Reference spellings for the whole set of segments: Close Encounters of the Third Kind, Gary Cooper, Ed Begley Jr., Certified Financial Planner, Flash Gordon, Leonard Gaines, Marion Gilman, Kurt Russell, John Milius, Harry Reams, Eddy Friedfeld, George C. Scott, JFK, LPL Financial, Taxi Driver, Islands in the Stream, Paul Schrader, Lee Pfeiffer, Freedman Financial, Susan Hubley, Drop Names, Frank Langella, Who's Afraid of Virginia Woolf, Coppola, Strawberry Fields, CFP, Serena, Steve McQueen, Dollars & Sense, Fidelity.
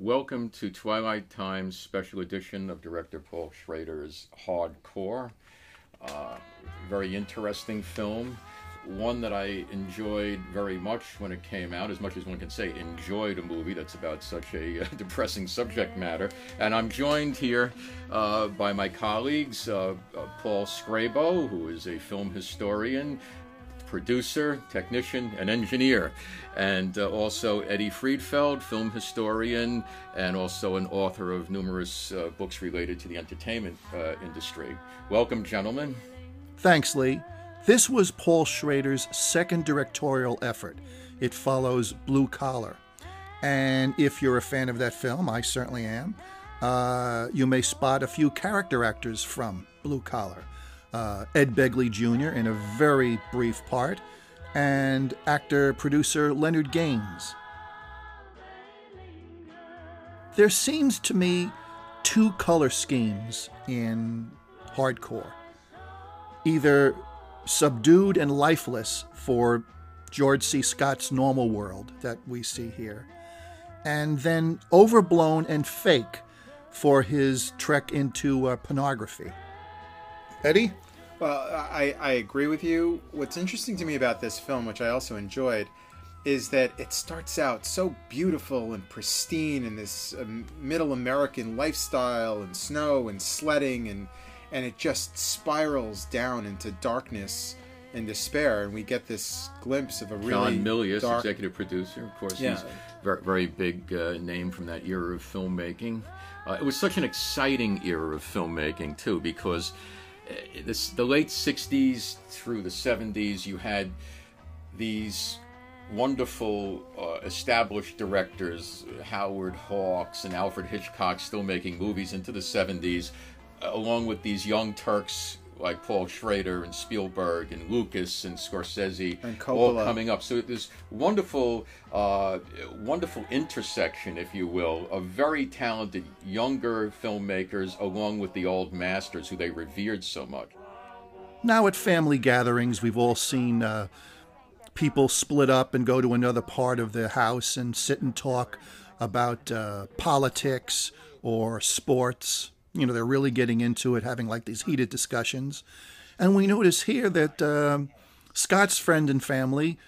Welcome to Twilight Times special edition of director Paul Schrader's Hardcore. Very interesting film, one that I enjoyed very much when it came out, as much as one can say enjoyed a movie that's about such a depressing subject matter. And I'm joined here by my colleagues, Paul Scrabo, who is a film historian, producer, technician, and engineer, and also Eddy Friedfeld, film historian, and also an author of numerous books related to the entertainment industry. Welcome, gentlemen. Thanks, Lee. This was Paul Schrader's second directorial effort. It follows Blue Collar. And if you're a fan of that film, I certainly am, you may spot a few character actors from Blue Collar. Ed Begley Jr. in a very brief part, and actor-producer Leonard Gaines. There seems to me two color schemes in hardcore. Either subdued and lifeless for George C. Scott's normal world that we see here, and then overblown and fake for his trek into pornography. Eddie? Well, I agree with you. What's interesting to me about this film, which I also enjoyed, is that it starts out so beautiful and pristine in this middle American lifestyle and snow and sledding, and it just spirals down into darkness and despair, and we get this glimpse of a really John Milius, executive producer, of course. Yeah. He's a very, very big name from that era of filmmaking. It was such an exciting era of filmmaking, too, because the late 60s through the 70s, you had these wonderful established directors, Howard Hawks and Alfred Hitchcock, still making movies into the 70s, along with these young Turks like Paul Schrader and Spielberg and Lucas and Scorsese, and Coppola, all coming up. So this wonderful, wonderful intersection, if you will, of very talented younger filmmakers along with the old masters who they revered so much. Now at family gatherings, we've all seen people split up and go to another part of their house and sit and talk about politics or sports. You know, they're really getting into it, having like these heated discussions. And we notice here that Scott's friend and family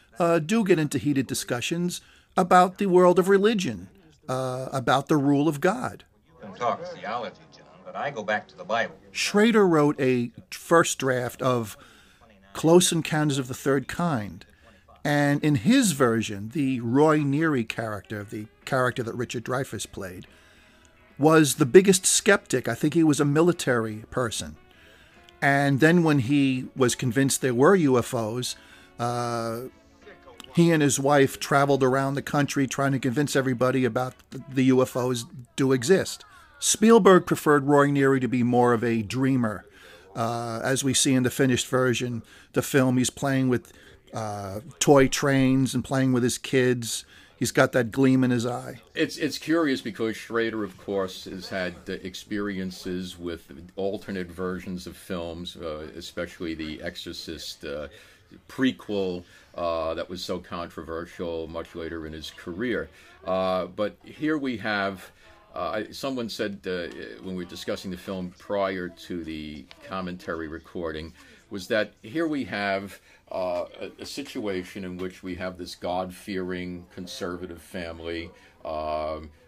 do get into heated discussions about the world of religion, about the rule of God. You can talk theology, John, but I go back to the Bible. Schrader wrote a first draft of Close Encounters of the Third Kind. And in his version, the Roy Neary character, the character that Richard Dreyfuss played, was the biggest skeptic. I think he was a military person. And then when he was convinced there were UFOs, he and his wife traveled around the country trying to convince everybody about the UFOs do exist. Spielberg preferred Roy Neary to be more of a dreamer. As we see in the finished version, the film, he's playing with toy trains and playing with his kids. He's got that gleam in his eye. It's curious because Schrader, of course, has had experiences with alternate versions of films, especially the Exorcist prequel that was so controversial much later in his career. But here we have, someone said when we were discussing the film prior to the commentary recording, was that here we have a situation in which we have this God-fearing conservative family,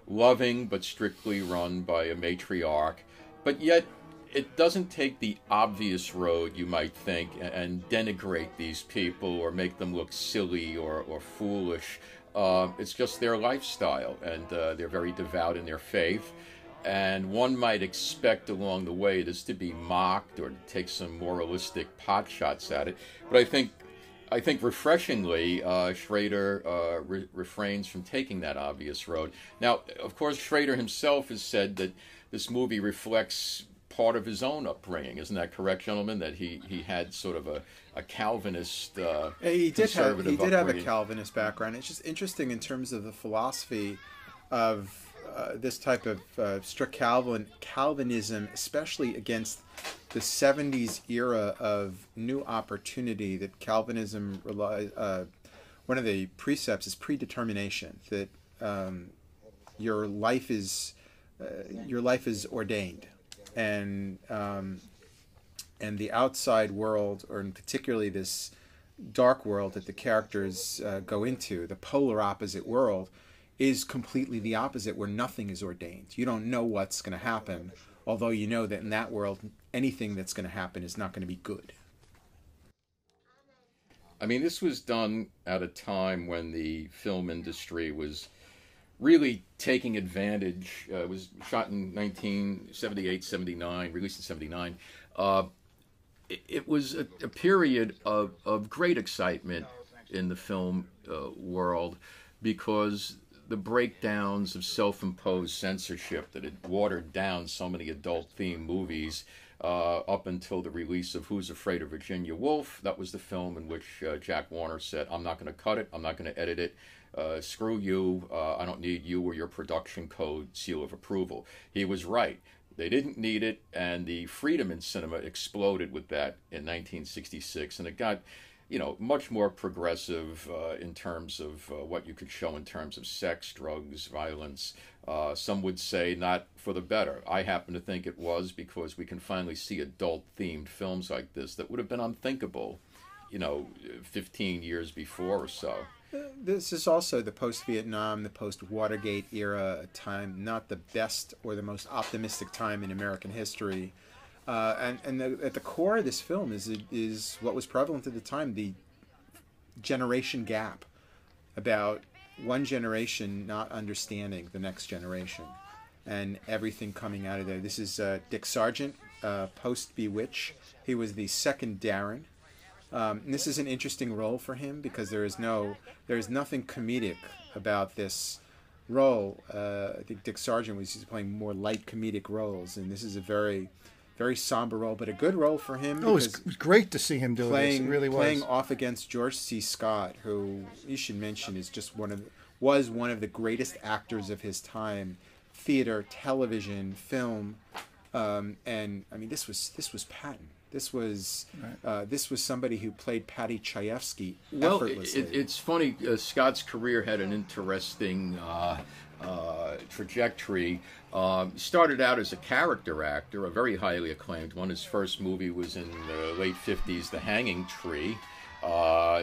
loving but strictly run by a matriarch, but yet it doesn't take the obvious road, you might think, and denigrate these people or make them look silly or foolish. It's just their lifestyle, and they're very devout in their faith. And one might expect along the way this to be mocked or to take some moralistic potshots at it. But I think refreshingly, Schrader refrains from taking that obvious road. Now, of course, Schrader himself has said that this movie reflects part of his own upbringing. Isn't that correct, gentlemen? That he had sort of a Calvinist he did have a Calvinist background. It's just interesting in terms of the philosophy of this type of strict Calvinism, especially against the 70s era of new opportunity that Calvinism relies, one of the precepts is predetermination, that your life is ordained, and the outside world, or particularly this dark world that the characters go into, the polar opposite world, is completely the opposite, where nothing is ordained. You don't know what's going to happen, although you know that in that world, anything that's going to happen is not going to be good. I mean, this was done at a time when the film industry was really taking advantage. It was shot in 1978, 79, released in 79. It was a period of great excitement in the film world, because the breakdowns of self-imposed censorship that had watered down so many adult-themed movies up until the release of Who's Afraid of Virginia Woolf. That was the film in which Jack Warner said, I'm not going to cut it, I'm not going to edit it, screw you, I don't need you or your production code seal of approval. He was right. They didn't need it, and the freedom in cinema exploded with that in 1966, and it got, you know, much more progressive in terms of what you could show in terms of sex, drugs, violence. Some would say not for the better. I happen to think it was, because we can finally see adult-themed films like this that would have been unthinkable, you know, 15 years before or so. This is also the post-Vietnam, the post-Watergate era time, not the best or the most optimistic time in American history. At the core of this film is what was prevalent at the time, the generation gap, about one generation not understanding the next generation and everything coming out of there. This is Dick Sargent, post-Bewitch. He was the second Darren. And this is an interesting role for him, because there is nothing comedic about this role. I think Dick Sargent was playing more light comedic roles, and this is a very somber role, but a good role for him. Oh, it was great to see him doing this. It really was. Playing off against George C. Scott, who you should mention is just one of the greatest actors of his time, theater, television, film, and I mean this was Patton. This was somebody who played Paddy Chayefsky effortlessly. It's funny. Scott's career had an interesting trajectory. Started out as a character actor, a very highly acclaimed one. His first movie was in the late 50s, The Hanging Tree.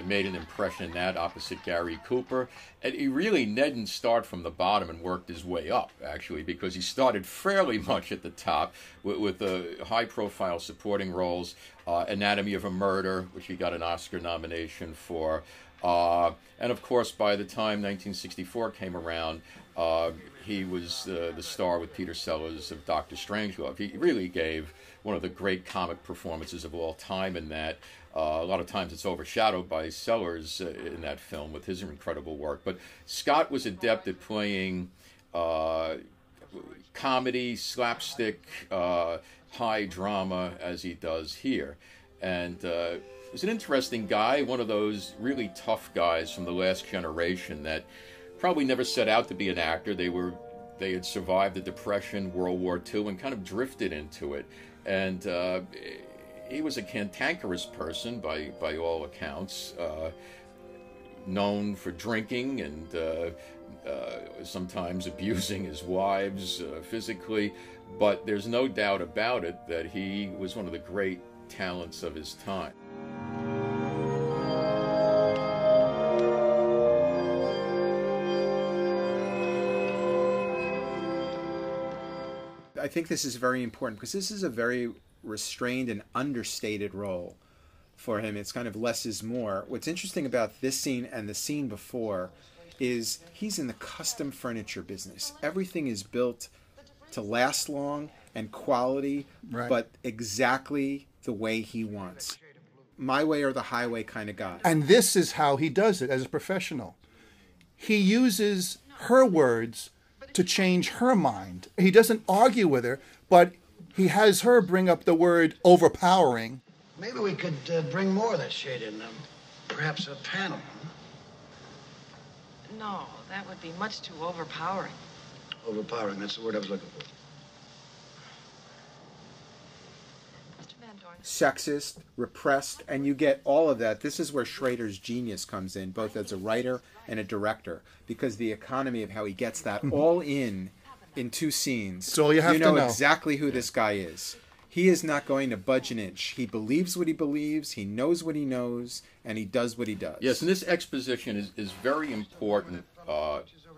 Made an impression in that, opposite Gary Cooper. And he really didn't start from the bottom and worked his way up, actually, because he started fairly much at the top with high-profile supporting roles. Anatomy of a Murder, which he got an Oscar nomination for. And, of course, by the time 1964 came around, he was the star with Peter Sellers of Dr. Strangelove. He really gave one of the great comic performances of all time in that. A lot of times it's overshadowed by Sellers in that film with his incredible work. But Scott was adept at playing comedy, slapstick, high drama, as he does here. And he was an interesting guy, one of those really tough guys from the last generation that probably never set out to be an actor. They had survived the Depression, World War II, and kind of drifted into it. And he was a cantankerous person by all accounts, known for drinking and sometimes abusing his wives physically. But there's no doubt about it that he was one of the great talents of his time. I think this is very important, because this is a very restrained and understated role for him. It's kind of less is more. What's interesting about this scene and the scene before is he's in the custom furniture business. Everything is built to last long and quality, right, but exactly the way he wants. My way or the highway kind of guy. And this is how he does it as a professional. He uses her words to change her mind. He doesn't argue with her, but he has her bring up the word overpowering. Maybe we could bring more of that shade in, perhaps a panel. No, that would be much too overpowering. Overpowering, that's the word I was looking for. Mr. Van Dorn, sexist, repressed, and you get all of that. This is where Schrader's genius comes in, both as a writer and a director, because the economy of how he gets that all in two scenes. It's all you have to know. You know exactly who this guy is. He is not going to budge an inch. He believes what he believes, he knows what he knows, and he does what he does. Yes, and this exposition is very important.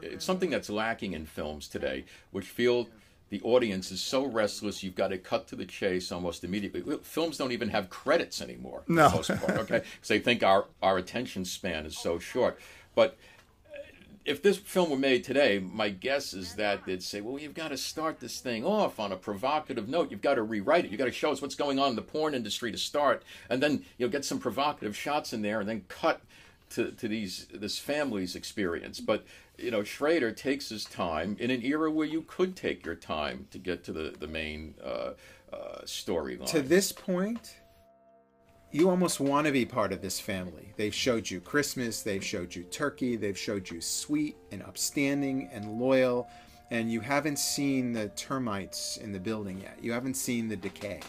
It's something that's lacking in films today, which feel the audience is so restless, you've got to cut to the chase almost immediately. Films don't even have credits anymore, for the most part, okay? Because they think our attention span is so short. But if this film were made today, my guess is that they'd say, well, you've got to start this thing off on a provocative note. You've got to rewrite it. You've got to show us what's going on in the porn industry to start, and then you'll get some provocative shots in there and then cut to this family's experience. But, you know, Schrader takes his time in an era where you could take your time to get to the main storyline. To this point, you almost want to be part of this family. They've showed you Christmas, they've showed you turkey, they've showed you sweet and upstanding and loyal, and you haven't seen the termites in the building yet. You haven't seen the decay.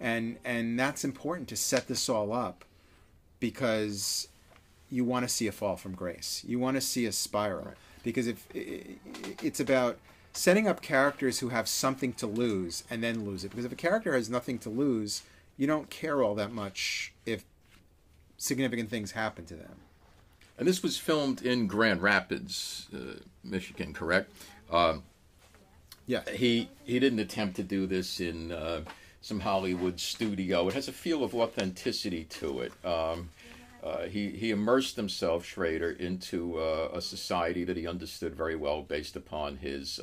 And that's important to set this all up, because you want to see a fall from grace. You want to see a spiral. Right. Because if it's about setting up characters who have something to lose and then lose it. Because if a character has nothing to lose, you don't care all that much if significant things happen to them. And this was filmed in Grand Rapids, Michigan, correct? Yeah. He didn't attempt to do this in some Hollywood studio. It has a feel of authenticity to it. He immersed himself, Schrader, into a society that he understood very well based upon his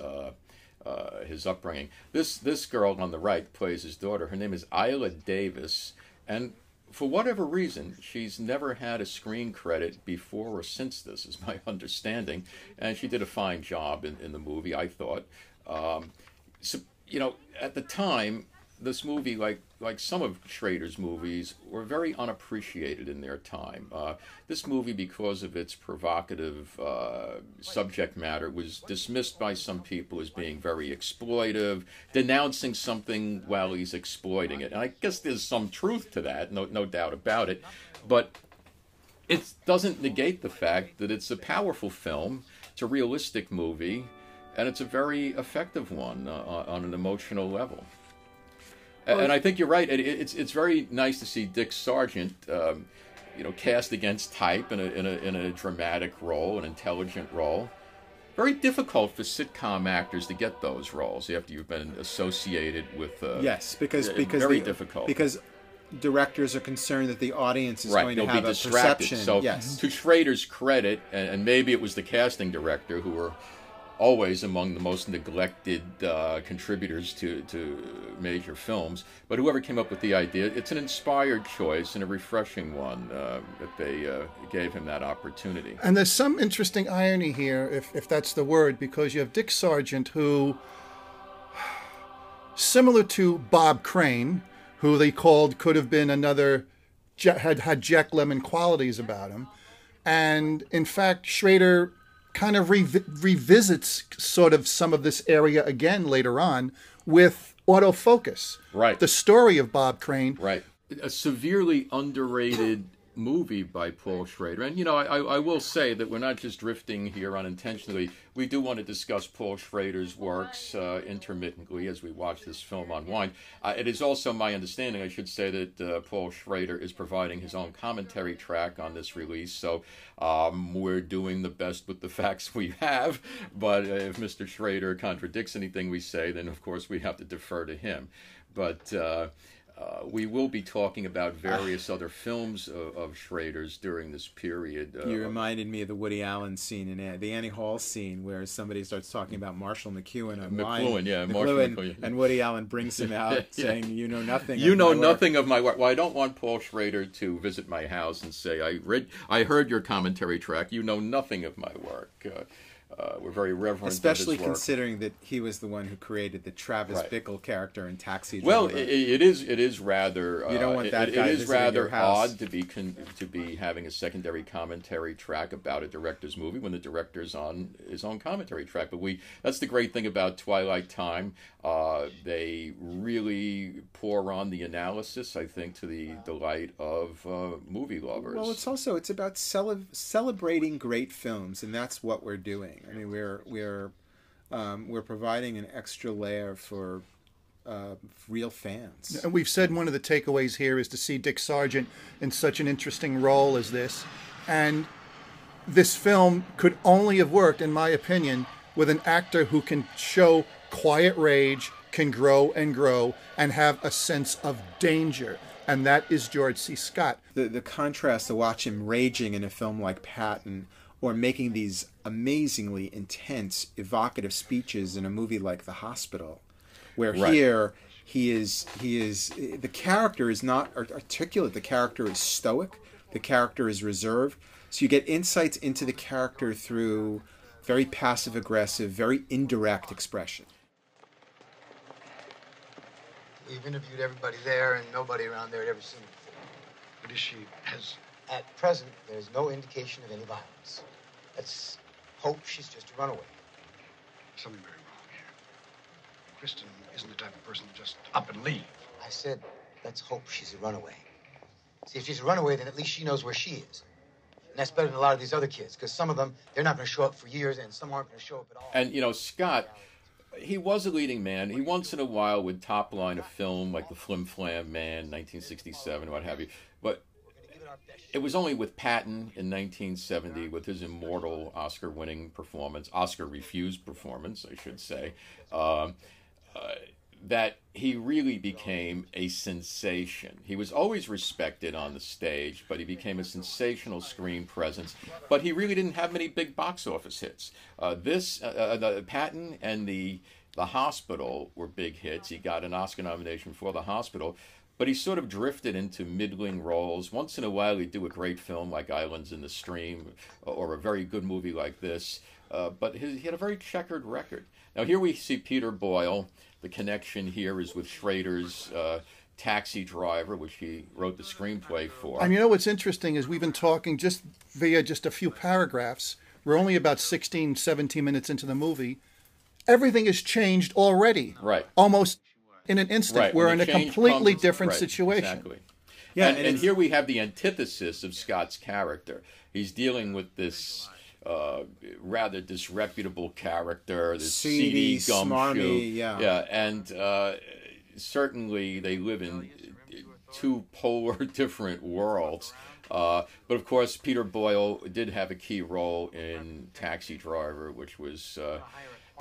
upbringing. This girl on the right plays his daughter. Her name is Isla Davis, and for whatever reason, she's never had a screen credit before or since this, is my understanding. And she did a fine job in the movie, I thought. So, you know, at the time, this movie, like some of Schrader's movies, were very unappreciated in their time. This movie, because of its provocative subject matter, was dismissed by some people as being very exploitive, denouncing something while he's exploiting it. And I guess there's some truth to that, no doubt about it. But it doesn't negate the fact that it's a powerful film, it's a realistic movie, and it's a very effective one on an emotional level. And I think you're right. It's very nice to see Dick Sargent, you know, cast against type in a dramatic role, an intelligent role. Very difficult for sitcom actors to get those roles after you've been associated with. Yes, because very difficult because directors are concerned that the audience is going to have a perception. So to Schrader's credit, and maybe it was the casting director who were always among the most neglected contributors to major films, but whoever came up with the idea, it's an inspired choice and a refreshing one that they gave him that opportunity. And there's some interesting irony here, if that's the word, because you have Dick Sargent, who, similar to Bob Crane, who they called could have been another, had Jack Lemmon qualities about him, and in fact Schrader kind of revisits sort of some of this area again later on with Autofocus. Right. The story of Bob Crane. Right. A severely underrated movie by Paul Schrader. And, you know, I will say that we're not just drifting here unintentionally. We do want to discuss Paul Schrader's works intermittently as we watch this film unwind. It is also my understanding, I should say, that Paul Schrader is providing his own commentary track on this release, so we're doing the best with the facts we have, but if Mr. Schrader contradicts anything we say, then of course we have to defer to him. But we will be talking about various other films of Schrader's during this period. You reminded me of the Woody Allen scene and the Annie Hall scene where somebody starts talking about Marshall McLuhan online. McLuhan. And Woody Allen brings him out saying, "You know nothing. You know nothing of my work." Well, I don't want Paul Schrader to visit my house and say, "I heard your commentary track. You know nothing of my work." were very reverent. Especially of his work, considering that he was the one who created the Travis Bickle character in Taxi Driver. Well, it is rather you don't want that guy it is rather odd to be having a secondary commentary track about a director's movie when the director's on his own commentary track. But that's the great thing about Twilight Time. They really pour on the analysis, I think, to the delight of movie lovers. Well, it's about celebrating great films, and that's what we're doing. I mean, we're providing an extra layer for real fans. And we've said one of the takeaways here is to see Dick Sargent in such an interesting role as this, and this film could only have worked, in my opinion, with an actor who can show quiet rage, can grow, and have a sense of danger. And that is George C. Scott. The contrast to watch him raging in a film like Patton, or making these amazingly intense, evocative speeches in a movie like The Hospital, where here he is the character is not articulate. The character is stoic. The character is reserved. So you get insights into the character through very passive-aggressive, very indirect expression. We've interviewed everybody there, and nobody around there had ever seen it before. What is she? At present, there's no indication of any violence. Let's hope she's just a runaway. Something very wrong here. Kristen isn't the type of person to just up and leave. I said, let's hope she's a runaway. See, if she's a runaway, then at least she knows where she is. And that's better than a lot of these other kids, because some of them, they're not going to show up for years, and some aren't going to show up at all. And, you know, Scott, he was a leading man. He once in a while would top-line a film like The Flim Flam Man, 1967, what have you. But it was only with Patton in 1970, with his immortal Oscar-winning performance, Oscar-refused performance, I should say, that he really became a sensation. He was always respected on the stage, but he became a sensational screen presence. But he really didn't have many big box office hits. The Patton and the Hospital were big hits. He got an Oscar nomination for The Hospital, but he sort of drifted into middling roles. Once in a while, he'd do a great film like Islands in the Stream, or a very good movie like this. But he had a very checkered record. Now here we see Peter Boyle. The connection here is with Schrader's Taxi Driver, which he wrote the screenplay for. And you know what's interesting is we've been talking just via just a few paragraphs. We're only about 16, 17 minutes into the movie. Everything has changed already. Right. Almost in an instant. Right. We're in a completely different situation. Exactly. Yeah, and here we have the antithesis of Scott's character. He's dealing with this rather disreputable character, this seedy gumshoe. And certainly they live in two polar different worlds. But of course, Peter Boyle did have a key role in Taxi Driver, which was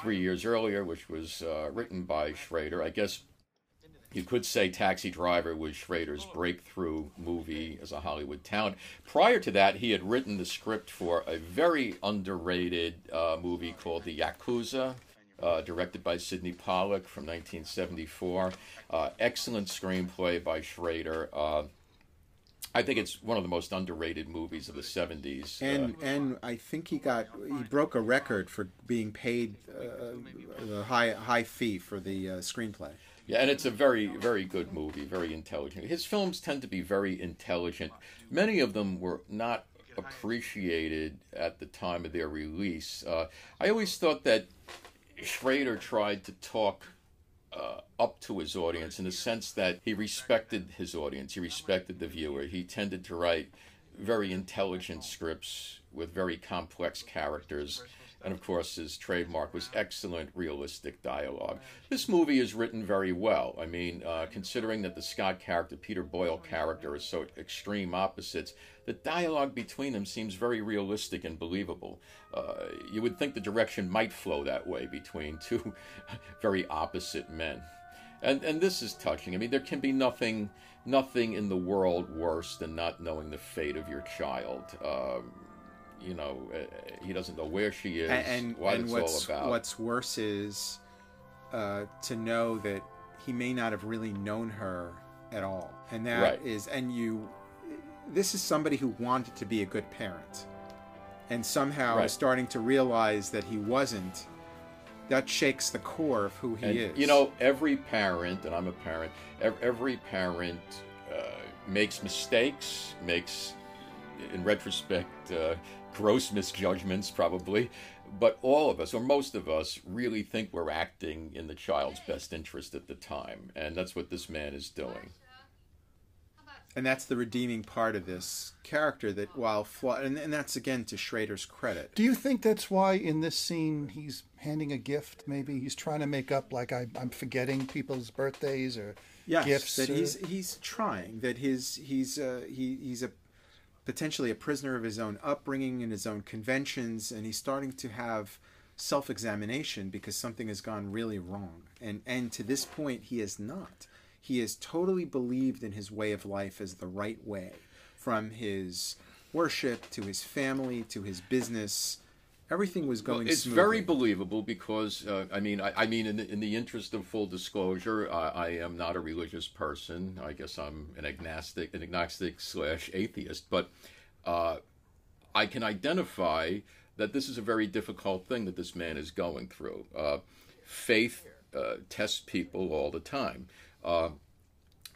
3 years earlier, which was written by Schrader. I guess you could say Taxi Driver was Schrader's breakthrough movie as a Hollywood talent. Prior to that, he had written the script for a very underrated movie called The Yakuza, directed by Sidney Pollack from 1974. Excellent screenplay by Schrader. I think it's one of the most underrated movies of the 70s. And I think he broke a record for being paid a high fee for the screenplay. Yeah, and it's a very, very good movie, very intelligent. His films tend to be very intelligent. Many of them were not appreciated at the time of their release. I always thought that Schrader tried to talk up to his audience in the sense that he respected his audience, he respected the viewer. He tended to write very intelligent scripts with very complex characters. And, of course, his trademark was excellent, realistic dialogue. This movie is written very well. I mean, considering that the Scott character, Peter Boyle character, is so extreme opposites, the dialogue between them seems very realistic and believable. You would think the direction might flow that way between two very opposite men. And this is touching. I mean, there can be nothing in the world worse than not knowing the fate of your child. You know, he doesn't know where she is, all about. What's worse is to know that he may not have really known her at all. And that is, this is somebody who wanted to be a good parent. and somehow is starting to realize that he wasn't, that shakes the core of who he is. You know, every parent, and I'm a parent, every parent makes mistakes, makes, in retrospect, gross misjudgments probably, but all of us, or most of us, really think we're acting in the child's best interest at the time, and that's what this man is doing. And that's the redeeming part of this character, that while flawed, and that's again to Schrader's credit. Do you think that's why in this scene he's handing a gift? Maybe he's trying to make up, like, I'm forgetting people's birthdays or gifts. Yes, that he's trying. That he's a potentially a prisoner of his own upbringing and his own conventions, and he's starting to have self-examination because something has gone really wrong. And to this point, he has not. He has totally believed in his way of life as the right way, from his worship to his family to his business. Everything was going smoothly. It's very believable because, I mean, in the interest of full disclosure, I am not a religious person. I guess I'm an agnostic/atheist. But I can identify that this is a very difficult thing that this man is going through. Faith tests people all the time.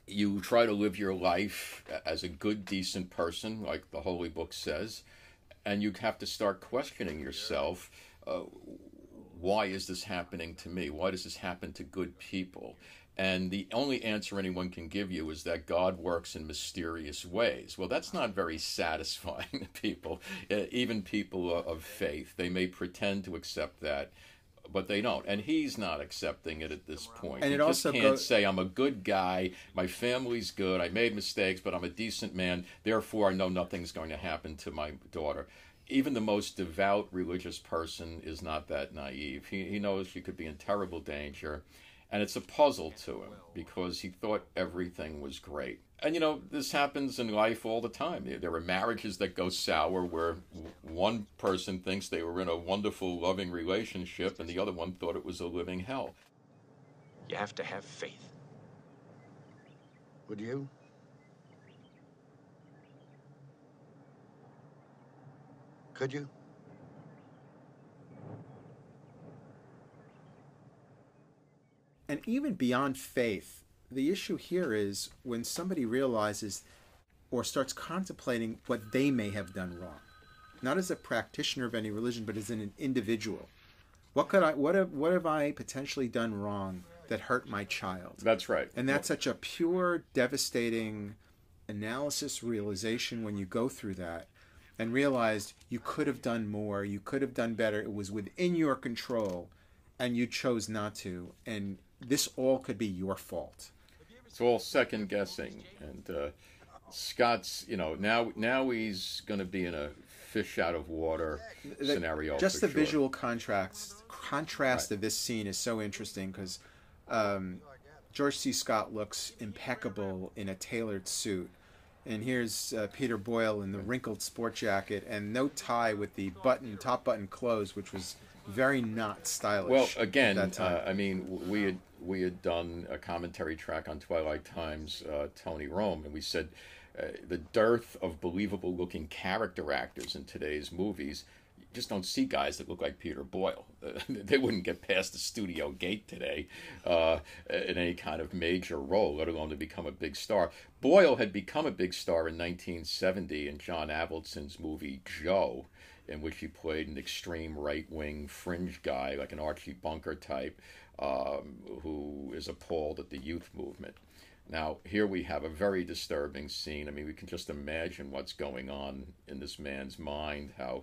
You try to live your life as a good, decent person, like the Holy Book says, and you have to start questioning yourself, why is this happening to me? Why does this happen to good people? And the only answer anyone can give you is that God works in mysterious ways. Well, that's not very satisfying to people, even people of faith. They may pretend to accept that, but they don't, and he's not accepting it at this point. And he just can't say, I'm a good guy, my family's good, I made mistakes, but I'm a decent man, therefore I know nothing's going to happen to my daughter. Even the most devout religious person is not that naive. He knows she could be in terrible danger, and it's a puzzle to him, because he thought everything was great. And, you know, this happens in life all the time. There are marriages that go sour where one person thinks they were in a wonderful, loving relationship and the other one thought it was a living hell. You have to have faith. Would you? Could you? And even beyond faith, the issue here is when somebody realizes or starts contemplating what they may have done wrong, not as a practitioner of any religion, but as an individual. What have I potentially done wrong that hurt my child? That's right. And that's such a pure, devastating analysis, realization when you go through that and realize you could have done more, you could have done better. It was within your control and you chose not to. And this all could be your fault. It's all second guessing, and Scott's, you know, now he's going to be in a fish out of water scenario. Just the visual contrast of this scene is so interesting because George C. Scott looks impeccable in a tailored suit, and here's Peter Boyle in the wrinkled sport jacket and no tie with the top button closed, which was very not stylish. Well, again, I mean, we had done a commentary track on Twilight Times, Tony Rome, and we said the dearth of believable-looking character actors in today's movies. You just don't see guys that look like Peter Boyle. They wouldn't get past the studio gate today in any kind of major role, let alone to become a big star. Boyle had become a big star in 1970 in John Avildsen's movie Joe, in which he played an extreme right-wing fringe guy, like an Archie Bunker type, who is appalled at the youth movement. Now, here we have a very disturbing scene. I mean, we can just imagine what's going on in this man's mind, how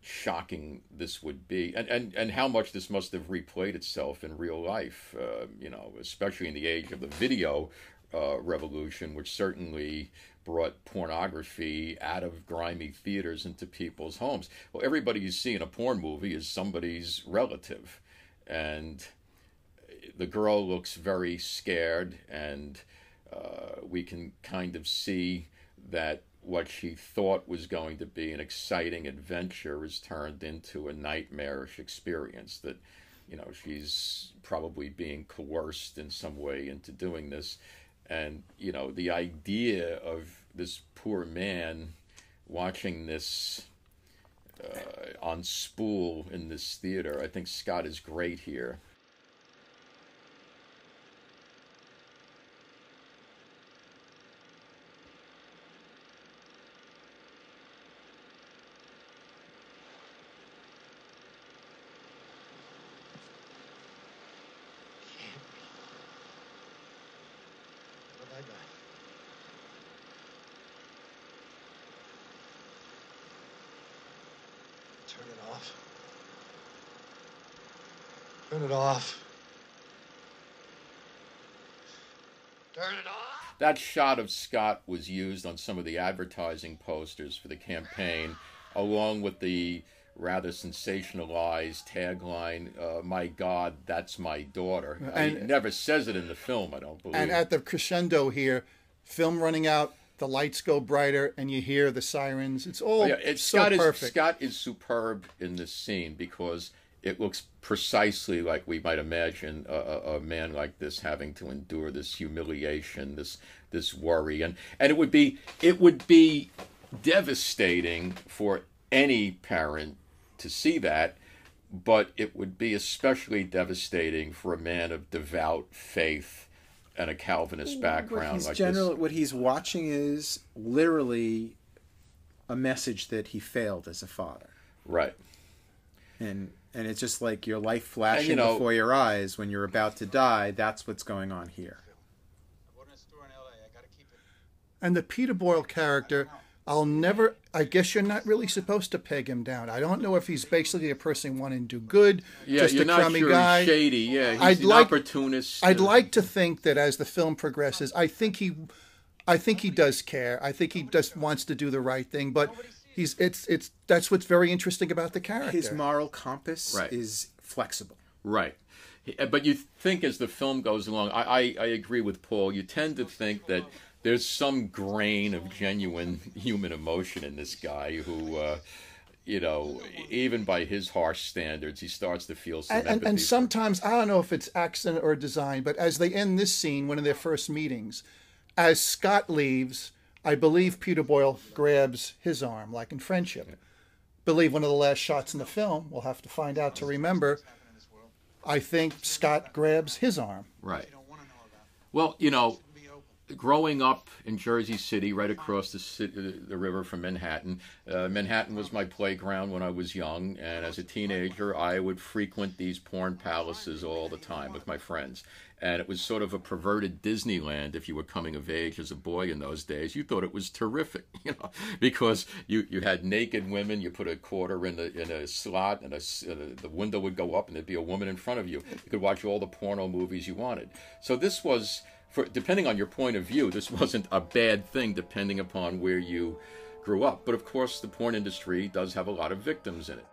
shocking this would be, and how much this must have replayed itself in real life, you know, especially in the age of the video revolution, which certainly brought pornography out of grimy theaters into people's homes. Well, everybody you see in a porn movie is somebody's relative, and the girl looks very scared, and we can kind of see that what she thought was going to be an exciting adventure is turned into a nightmarish experience, that, you know, she's probably being coerced in some way into doing this. And, you know, the idea of this poor man watching this on spool in this theater. I think Scott is great here. Turn it off. That shot of Scott was used on some of the advertising posters for the campaign, along with the rather sensationalized tagline, "My God, that's my daughter." And he never says it in the film, I don't believe. And at the crescendo here, film running out, the lights go brighter, and you hear the sirens. It's all so perfect. Scott is superb in this scene because it looks precisely like we might imagine a man like this having to endure this humiliation, this worry, and it would be devastating for any parent to see that, but it would be especially devastating for a man of devout faith and a Calvinist background like this. What he's watching is literally a message that he failed as a father. Right. And it's just like your life flashing before your eyes when you're about to die. That's what's going on here. And the Peter Boyle character, I guess you're not really supposed to peg him down. I don't know if he's basically a person wanting to do good, just a crummy guy. Shady. Yeah, he's an opportunist. I'd like to think that as the film progresses, I think he does care. I think he just wants to do the right thing, but that's what's very interesting about the character. His moral compass is flexible. Right. But you think as the film goes along, I agree with Paul, you tend to think that there's some grain of genuine human emotion in this guy who, even by his harsh standards, he starts to feel some empathy. And sometimes, I don't know if it's accident or design, but as they end this scene, one of their first meetings, as Scott leaves, I believe Peter Boyle grabs his arm, like in Friendship. Yeah. Believe one of the last shots in the film. We'll have to find out to remember. I think Scott grabs his arm. Right. Well, growing up in Jersey City, right across the river from Manhattan, Manhattan was my playground when I was young, and as a teenager, I would frequent these porn palaces all the time with my friends. And it was sort of a perverted Disneyland if you were coming of age as a boy in those days. You thought it was terrific, because you had naked women. You put a quarter in a slot, and the window would go up, and there'd be a woman in front of you. You could watch all the porno movies you wanted. So this was, depending on your point of view, this wasn't a bad thing depending upon where you grew up. But of course, the porn industry does have a lot of victims in it.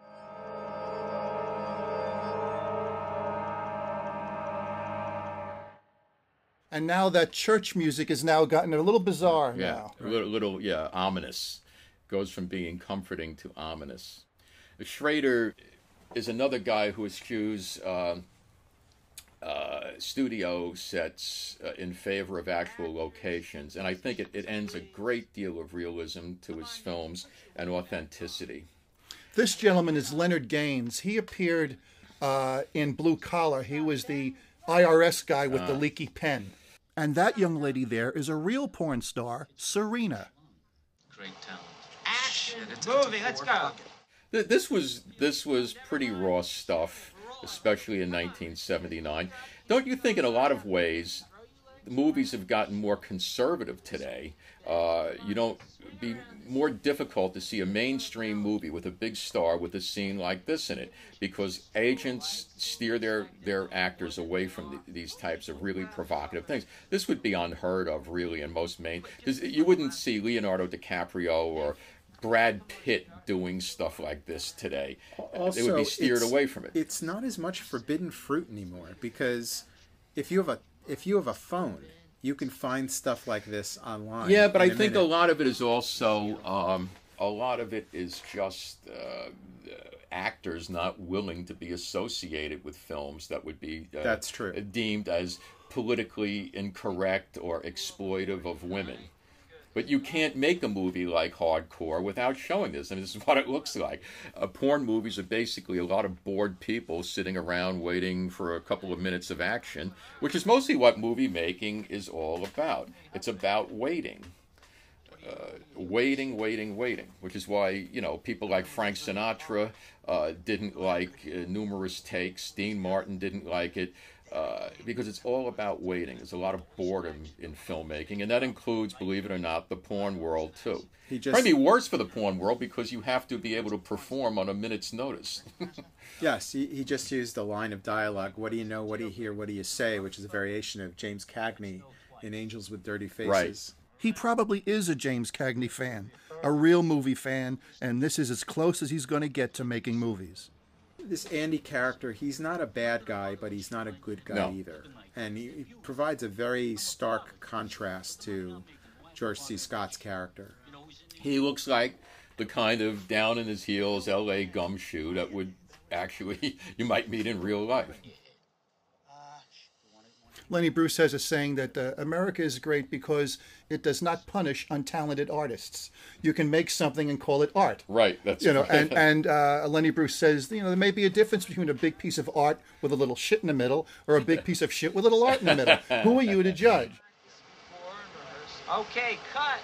And now that church music has now gotten a little bizarre now. Yeah, a little ominous. Goes from being comforting to ominous. Schrader is another guy who eschews studio sets in favor of actual locations. And I think it ends a great deal of realism to his films and authenticity. This gentleman is Leonard Gaines. He appeared in Blue Collar. He was the IRS guy with the leaky pen. And that young lady there is a real porn star, Serena. Great talent. Action! Movie, let's go! This was pretty raw stuff, especially in 1979. Don't you think in a lot of ways the movies have gotten more conservative today? It'd be more difficult to see a mainstream movie with a big star with a scene like this in it, because agents steer their actors away from these types of really provocative things. This would be unheard of, really, in most you wouldn't see Leonardo DiCaprio or Brad Pitt doing stuff like this today. Also, they would be steered away from it. It's not as much forbidden fruit anymore, because if you have a phone, you can find stuff like this online. Yeah, but I think a lot of it is also just actors not willing to be associated with films that would be that's true, deemed as politically incorrect or exploitive of women. But you can't make a movie like Hardcore without showing this. I mean, this is what it looks like. Porn movies are basically a lot of bored people sitting around waiting for a couple of minutes of action, which is mostly what movie making is all about. It's about waiting. Waiting, which is why, you know, people like Frank Sinatra didn't like numerous takes. Dean Martin didn't like it, because it's all about waiting. There's a lot of boredom in filmmaking, and that includes, believe it or not, the porn world too. Probably worse for the porn world, because you have to be able to perform on a minute's notice. Yes, he just used the line of dialogue, "What do you know, what do you hear, what do you say?" which is a variation of James Cagney in Angels with Dirty Faces. Right. He probably is a James Cagney fan, a real movie fan, and this is as close as he's going to get to making movies. This Andy character, he's not a bad guy, but he's not a good guy either. And he provides a very stark contrast to George C. Scott's character. He looks like the kind of down-in-his-heels L.A. gumshoe that would actually, you might meet in real life. Lenny Bruce has a saying that America is great because it does not punish untalented artists. You can make something and call it art. Right. That's you know. Right. And Lenny Bruce says, you know, there may be a difference between a big piece of art with a little shit in the middle or a big piece of shit with a little art in the middle. Who are you to judge? Okay, cut.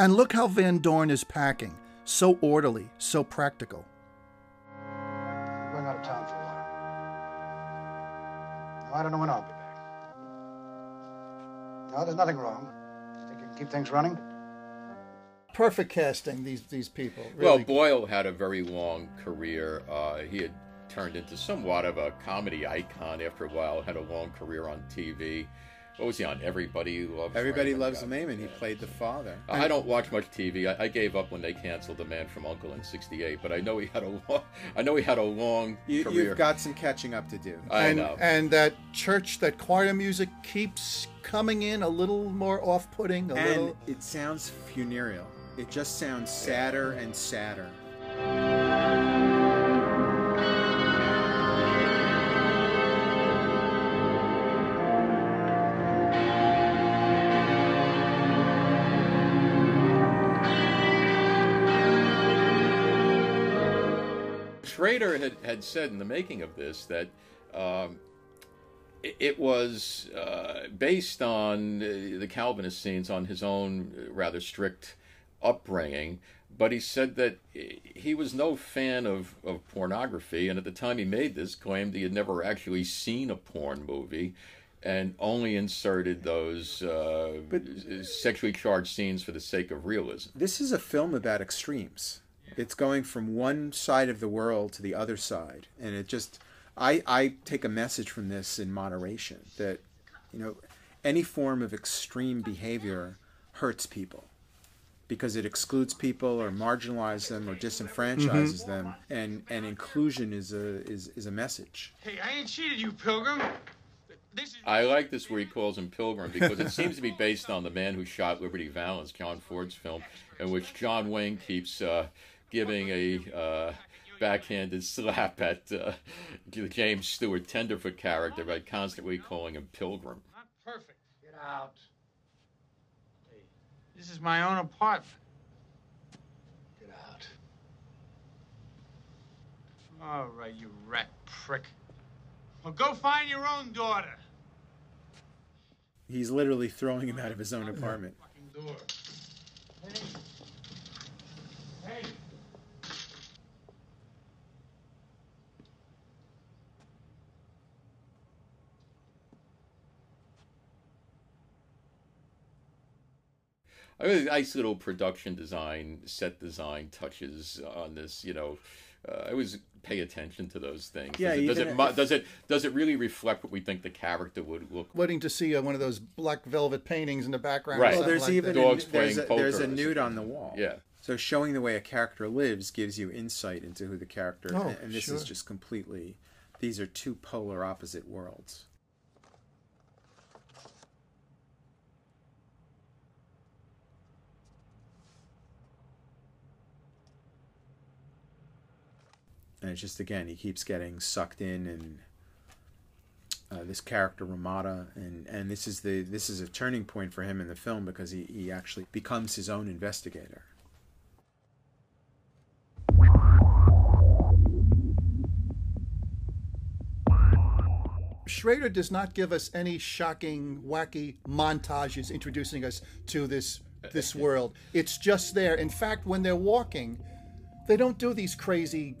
And look how Van Dorn is packing. So orderly, so practical. Going out of town for a while. Now, I don't know when I'll be back. No, there's nothing wrong. I think you can keep things running. Perfect casting, these people. Really. Well, Boyle had a very long career. He had turned into somewhat of a comedy icon after a while, had a long career on TV. What was he on? Everybody Loves Raymond. He played the father. I don't watch much TV. I gave up when they canceled The Man from U.N.C.L.E. in '68. But I know he had a long. Career. You've got some catching up to do. I know. And that church, that choir music keeps coming in a little more off-putting. And it sounds funereal. It just sounds sadder and sadder. Schrader had said in the making of this that it was based on the Calvinist scenes on his own rather strict upbringing, but he said that he was no fan of pornography, and at the time he made this, claimed he had never actually seen a porn movie and only inserted those sexually charged scenes for the sake of realism. This is a film about extremes. It's going from one side of the world to the other side, and it just I take a message from this in moderation that, you know, any form of extreme behavior hurts people because it excludes people or marginalizes them or disenfranchises them, and inclusion is a message. Hey, I ain't cheated you, Pilgrim. I like this where he calls him Pilgrim because it seems to be based on The Man Who Shot Liberty Valance, John Ford's film, in which John Wayne keeps giving a backhanded slap at the James Stewart Tenderfoot character by constantly calling him Pilgrim. Not perfect. Get out. Hey. This is my own apartment. Get out. All right, you rat prick. Well, go find your own daughter. He's literally throwing him out of his own apartment. Hey. I mean, nice little production design, set design touches on this. You know, I always pay attention to those things. Yeah, does it really reflect what we think the character would look like? Waiting to see one of those black velvet paintings in the background. Right. Well, there's like even there's a nude on the wall. Yeah. So showing the way a character lives gives you insight into who the character is. Oh, and this is just completely, these are two polar opposite worlds. And it's just, again, he keeps getting sucked in, and this character Ramada, and this is a turning point for him in the film, because he actually becomes his own investigator. Schrader does not give us any shocking, wacky montages introducing us to this world. It's just there. In fact, when they're walking, they don't do these crazy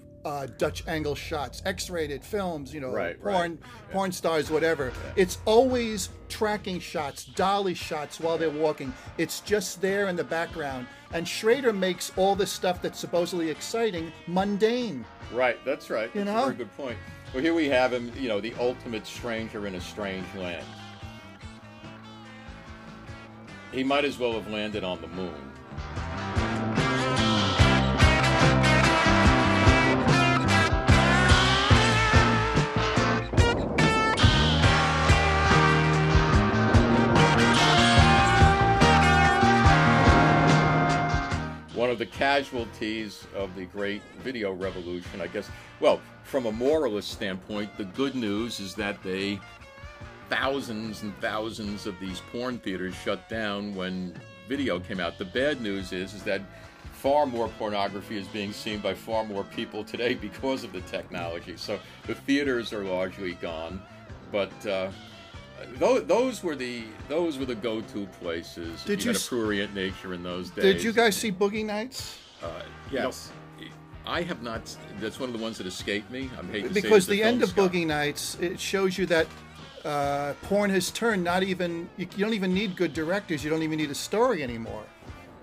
Dutch angle shots, X-rated films, you know, porn stars, whatever. Yeah. It's always tracking shots, dolly shots while they're walking. It's just there in the background. And Schrader makes all this stuff that's supposedly exciting mundane. Right, that's right. You know? That's a very good point. Well, here we have him, you know, the ultimate stranger in a strange land. He might as well have landed on the moon. One of the casualties of the great video revolution, I guess, well, from a moralist standpoint, the good news is that thousands and thousands of these porn theaters shut down when video came out. The bad news is that far more pornography is being seen by far more people today because of the technology. So the theaters are largely gone, but those were the go-to places. Did you had a prurient nature in those days. Did you guys see Boogie Nights? Yes. No, I have not. That's one of the ones that escaped me. I'm hating to say because the end of Boogie Nights, it shows you that porn has turned. Not even you don't even need good directors. You don't even need a story anymore.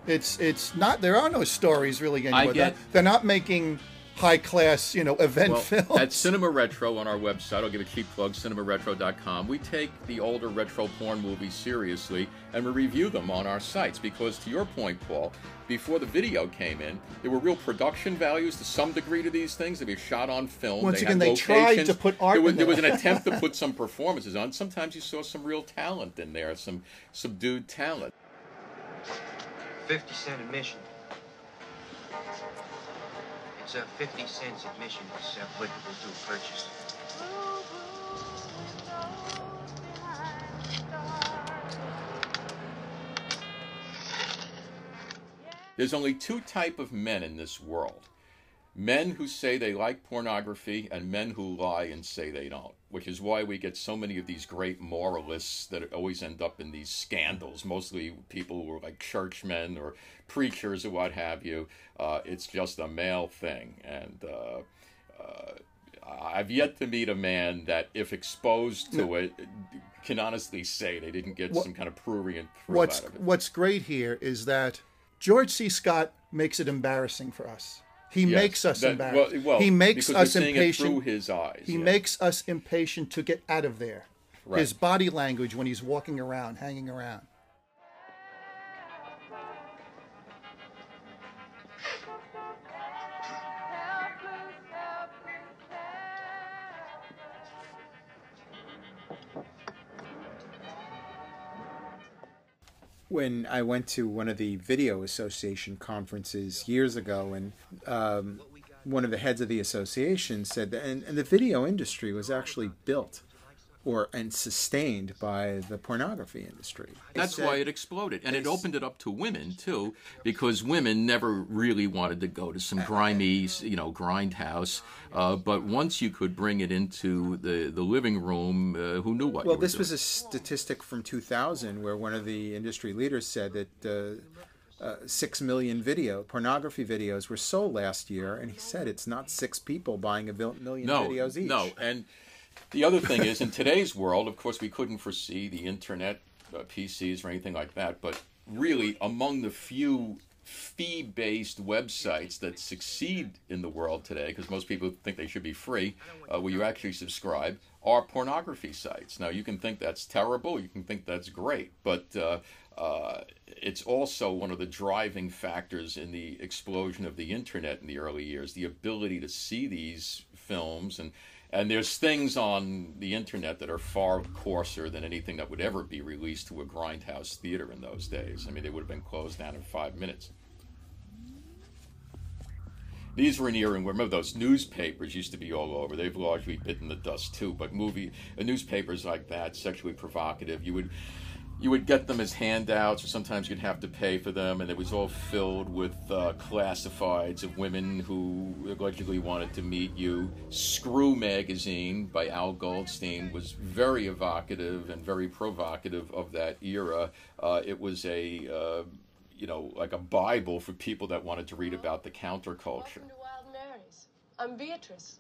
It's not. There are no stories really anymore. They're not making high-class, you know, event films. At Cinema Retro on our website, I'll give a cheap plug, cinemaretro.com, we take the older retro porn movies seriously, and we review them on our sites, because to your point, Paul, before the video came in, there were real production values to some degree to these things. They were shot on film. Once again, they tried to put art in there. There was an attempt to put some performances on. Sometimes you saw some real talent in there, some subdued talent. 50-cent admission. It's 50 cents admission is applicable to purchase. There's only two types of men in this world. Men who say they like pornography and men who lie and say they don't, which is why we get so many of these great moralists that always end up in these scandals, mostly people who are like churchmen or preachers or what have you. It's just a male thing. And I've yet to meet a man that, if exposed to it, can honestly say they didn't get some kind of prurient thrill out of it. What's great here is that George C. Scott makes it embarrassing for us. He makes us embarrassed. Well, he makes us impatient. Through his eyes, he makes us impatient to get out of there. Right. His body language when he's walking around, hanging around. When I went to one of the Video Association conferences years ago, and one of the heads of the association said that, and the video industry was actually built and sustained by the pornography industry. That's why it exploded. And it opened it up to women, too, because women never really wanted to go to some grimy, you know, grindhouse. But once you could bring it into the living room, who knew what you were doing? Well, this was a statistic from 2000 where one of the industry leaders said that 6 million pornography videos were sold last year. And he said it's not 6 people buying a million videos each. No, and the other thing is, in today's world, of course, we couldn't foresee the internet, PCs, or anything like that, but really, among the few fee-based websites that succeed in the world today, because most people think they should be free, where you actually subscribe, are pornography sites. Now, you can think that's terrible, you can think that's great, but it's also one of the driving factors in the explosion of the internet in the early years, the ability to see these films. And there's things on the internet that are far coarser than anything that would ever be released to a grindhouse theater in those days. I mean, they would have been closed down in 5 minutes. These were an era, and remember, those newspapers used to be all over. They've largely bitten the dust too. But newspapers like that, sexually provocative, you would get them as handouts, or sometimes you'd have to pay for them, and it was all filled with classifieds of women who allegedly wanted to meet you. Screw magazine by Al Goldstein was very evocative and very provocative of that era. It was like a Bible for people that wanted to read about the counterculture. Welcome to Wild Mary's. I'm Beatrice.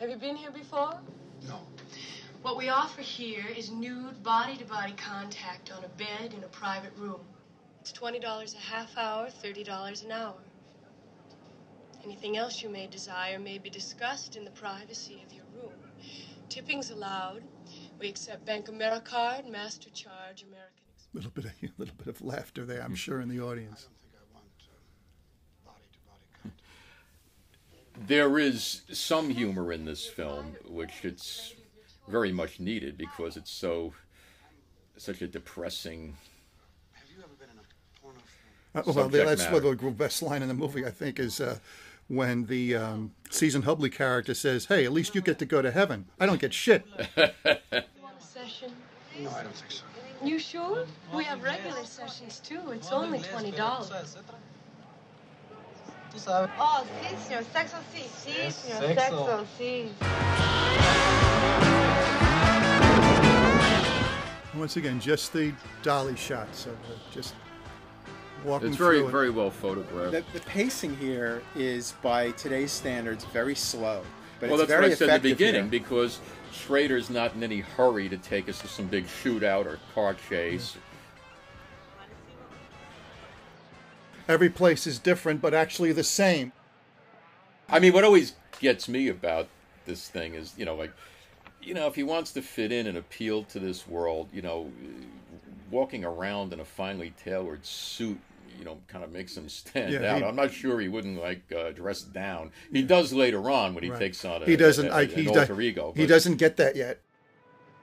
Have you been here before? No. What we offer here is nude, body-to-body contact on a bed in a private room. It's $20 a half hour, $30 an hour. Anything else you may desire may be discussed in the privacy of your room. Tipping's allowed. We accept Bank AmeriCard, MasterCharge, American Express. A little bit of laughter there, I'm sure, in the audience. There is some humor in this film, which it's very much needed because it's such a depressing. Have you ever been in a porno film? Well, that's what the best line in the movie, I think, is when the Susan Hubley character says, "Hey, at least you get to go to heaven. I don't get shit." You want a session? No, I don't think so. You sure? We have regular sessions too. It's only $20. Oh, sí, señor, sexo sí. Sí, señor, sexo sí. Once again, just the dolly shots of just walking through it. It's very well photographed. The pacing here is, by today's standards, very slow. But well, that's what I said in the beginning, because Schrader's not in any hurry to take us to some big shootout or car chase. Mm-hmm. Every place is different, but actually the same. I mean, what always gets me about this thing is, if he wants to fit in and appeal to this world, walking around in a finely tailored suit, kind of makes him stand out. I'm not sure he wouldn't dress down. He does later on when he takes on an alter ego. He doesn't get that yet.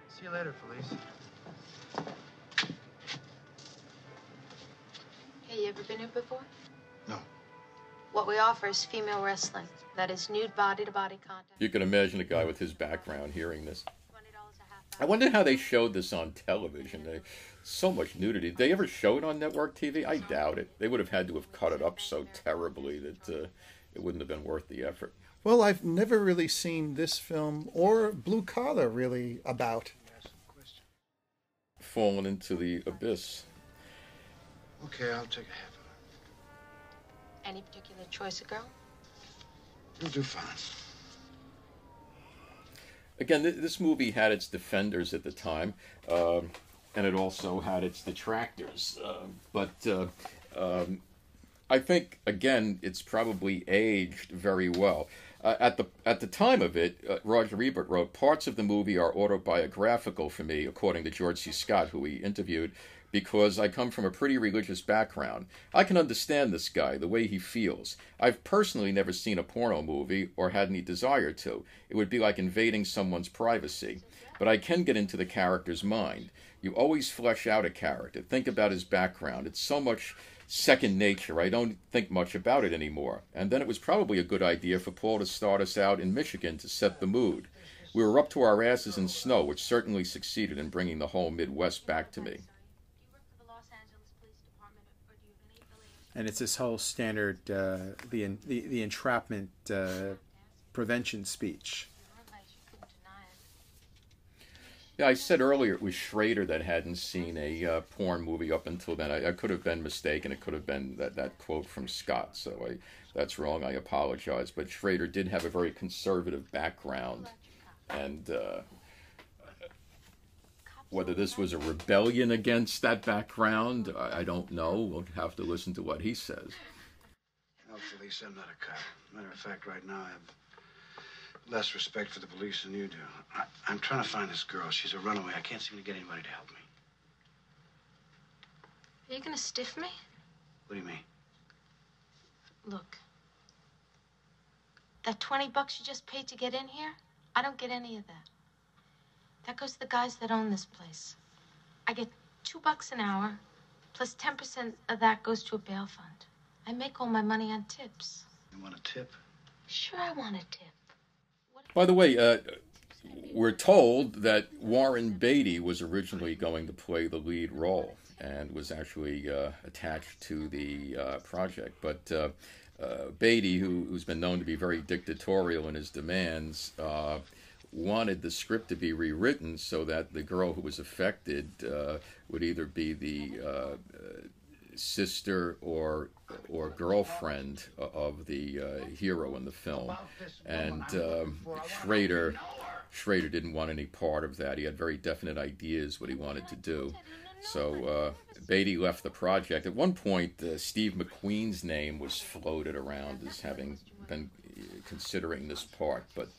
See you later, Felice. You ever been here before? No. What we offer is female wrestling. That is nude body-to-body contact. You can imagine a guy with his background hearing this. I wonder how they showed this on television. So much nudity. Did they ever show it on network TV? I doubt it. They would have had to have cut it up so terribly that it wouldn't have been worth the effort. Well, I've never really seen this film or Blue Collar really about. Fallen into the abyss. Okay, I'll take a half of that. Any particular choice of girl? You'll do fine. Again, this movie had its defenders at the time, and it also had its detractors. But I think, again, it's probably aged very well. At the time of it, Roger Ebert wrote, "Parts of the movie are autobiographical for me, according to George C. Scott, who he interviewed, because I come from a pretty religious background. I can understand this guy, the way he feels. I've personally never seen a porno movie or had any desire to. It would be like invading someone's privacy. But I can get into the character's mind. You always flesh out a character, think about his background. It's so much second nature. I don't think much about it anymore. And then it was probably a good idea for Paul to start us out in Michigan to set the mood. We were up to our asses in snow, which certainly succeeded in bringing the whole Midwest back to me." And it's this whole standard, the entrapment prevention speech. Yeah, I said earlier it was Schrader that hadn't seen a porn movie up until then. I could have been mistaken. It could have been that quote from Scott. So that's wrong. I apologize. But Schrader did have a very conservative background. And whether this was a rebellion against that background, I don't know. We'll have to listen to what he says. Well, Felice, I'm not a cop. Matter of fact, right now I have less respect for the police than you do. I'm trying to find this girl. She's a runaway. I can't seem to get anybody to help me. Are you going to stiff me? What do you mean? Look, that $20 you just paid to get in here, I don't get any of that. That goes to the guys that own this place. I get $2 an hour, plus 10% of that goes to a bail fund. I make all my money on tips. You want a tip? Sure, I want a tip. By the way, we're told that Warren Beatty was originally going to play the lead role and was actually attached to the project. But Beatty, who's been known to be very dictatorial in his demands, wanted the script to be rewritten so that the girl who was affected would either be the sister or girlfriend of the hero in the film. And Schrader didn't want any part of that. He had very definite ideas what he wanted to do. So Beatty left the project. At one point, Steve McQueen's name was floated around as having been considering this part. But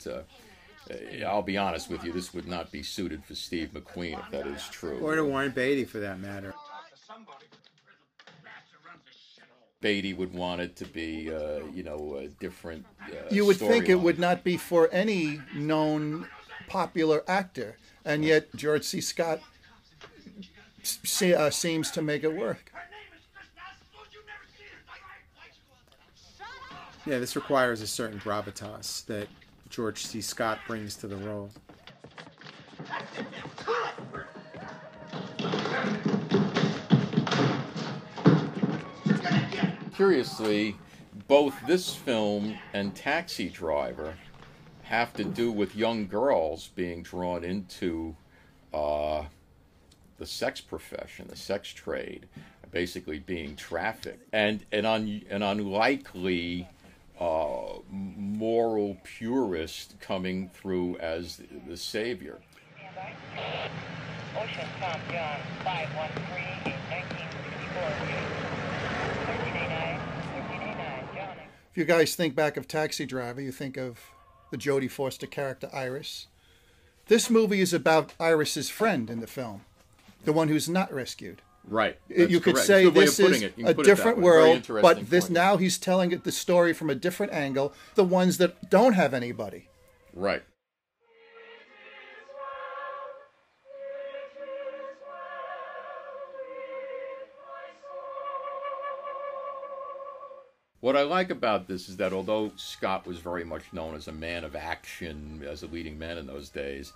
I'll be honest with you, this would not be suited for Steve McQueen, if that is true. Or to Warren Beatty, for that matter. Beatty would want it to be, you know, a different You would think it would not be for any known popular actor, and yet George C. Scott seems to make it work. Yeah, this requires a certain gravitas that George C. Scott brings to the role. Curiously, both this film and Taxi Driver have to do with young girls being drawn into the sex profession, the sex trade, basically being trafficked, and an unlikely moral purist coming through as the savior. Ocean Tom John 513 in 1964. If you guys think back of Taxi Driver, you think of the Jodie Foster character, Iris. This movie is about Iris's friend in the film, the one who's not rescued. Right. You could say this is a different world, but this now he's telling it the story from a different angle, the ones that don't have anybody. Right. What I like about this is that although Scott was very much known as a man of action, as a leading man in those days,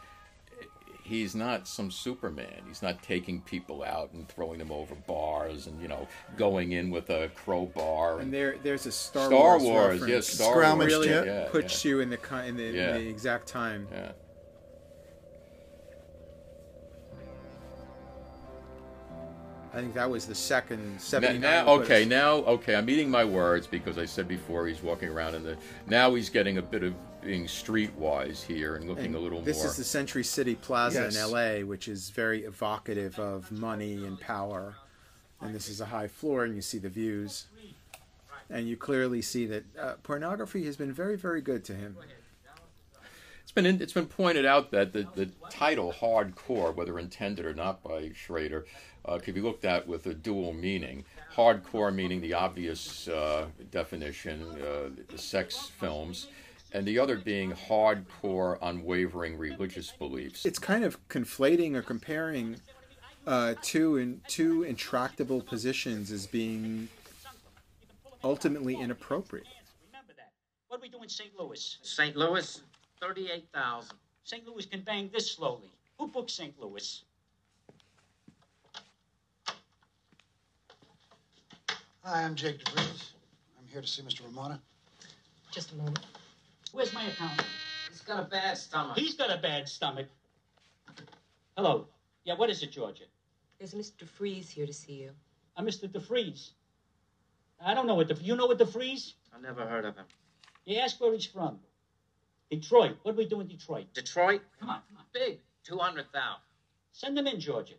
he's not some Superman. He's not taking people out and throwing them over bars and, you know, going in with a crowbar. And there's a Star Wars reference. Yes, Star Wars. Really puts you in the exact time. Yeah. I think that was the second 79. Now, I'm eating my words because I said before he's walking around in the... Now he's getting a bit of being streetwise here and looking a little more... This is the Century City Plaza in L.A., which is very evocative of money and power. And this is a high floor, and you see the views. And you clearly see that pornography has been very, very good to him. It's been pointed out that the title, Hardcore, whether intended or not by Schrader... could be looked at with a dual meaning. Hardcore meaning the obvious definition, the sex films, and the other being hardcore, unwavering religious beliefs. It's kind of conflating or comparing two intractable positions as being ultimately inappropriate. Remember that. What do we do in St. Louis? St. Louis, 38,000. St. Louis can bang this slowly. Who booked St. Louis? Hi, I'm Jake DeVries. I'm here to see Mr. Ramona. Just a moment. Where's my accountant? He's got a bad stomach. He's got a bad stomach. Hello. Yeah, what is it, Georgia? There's Mr. DeVries here to see you. I'm Mr. DeVries. I don't know what DeVries... You know what DeVries? I never heard of him. You ask where he's from. Detroit. What do we do in Detroit? Detroit? Come on. Big. 200,000. Send them in, Georgia.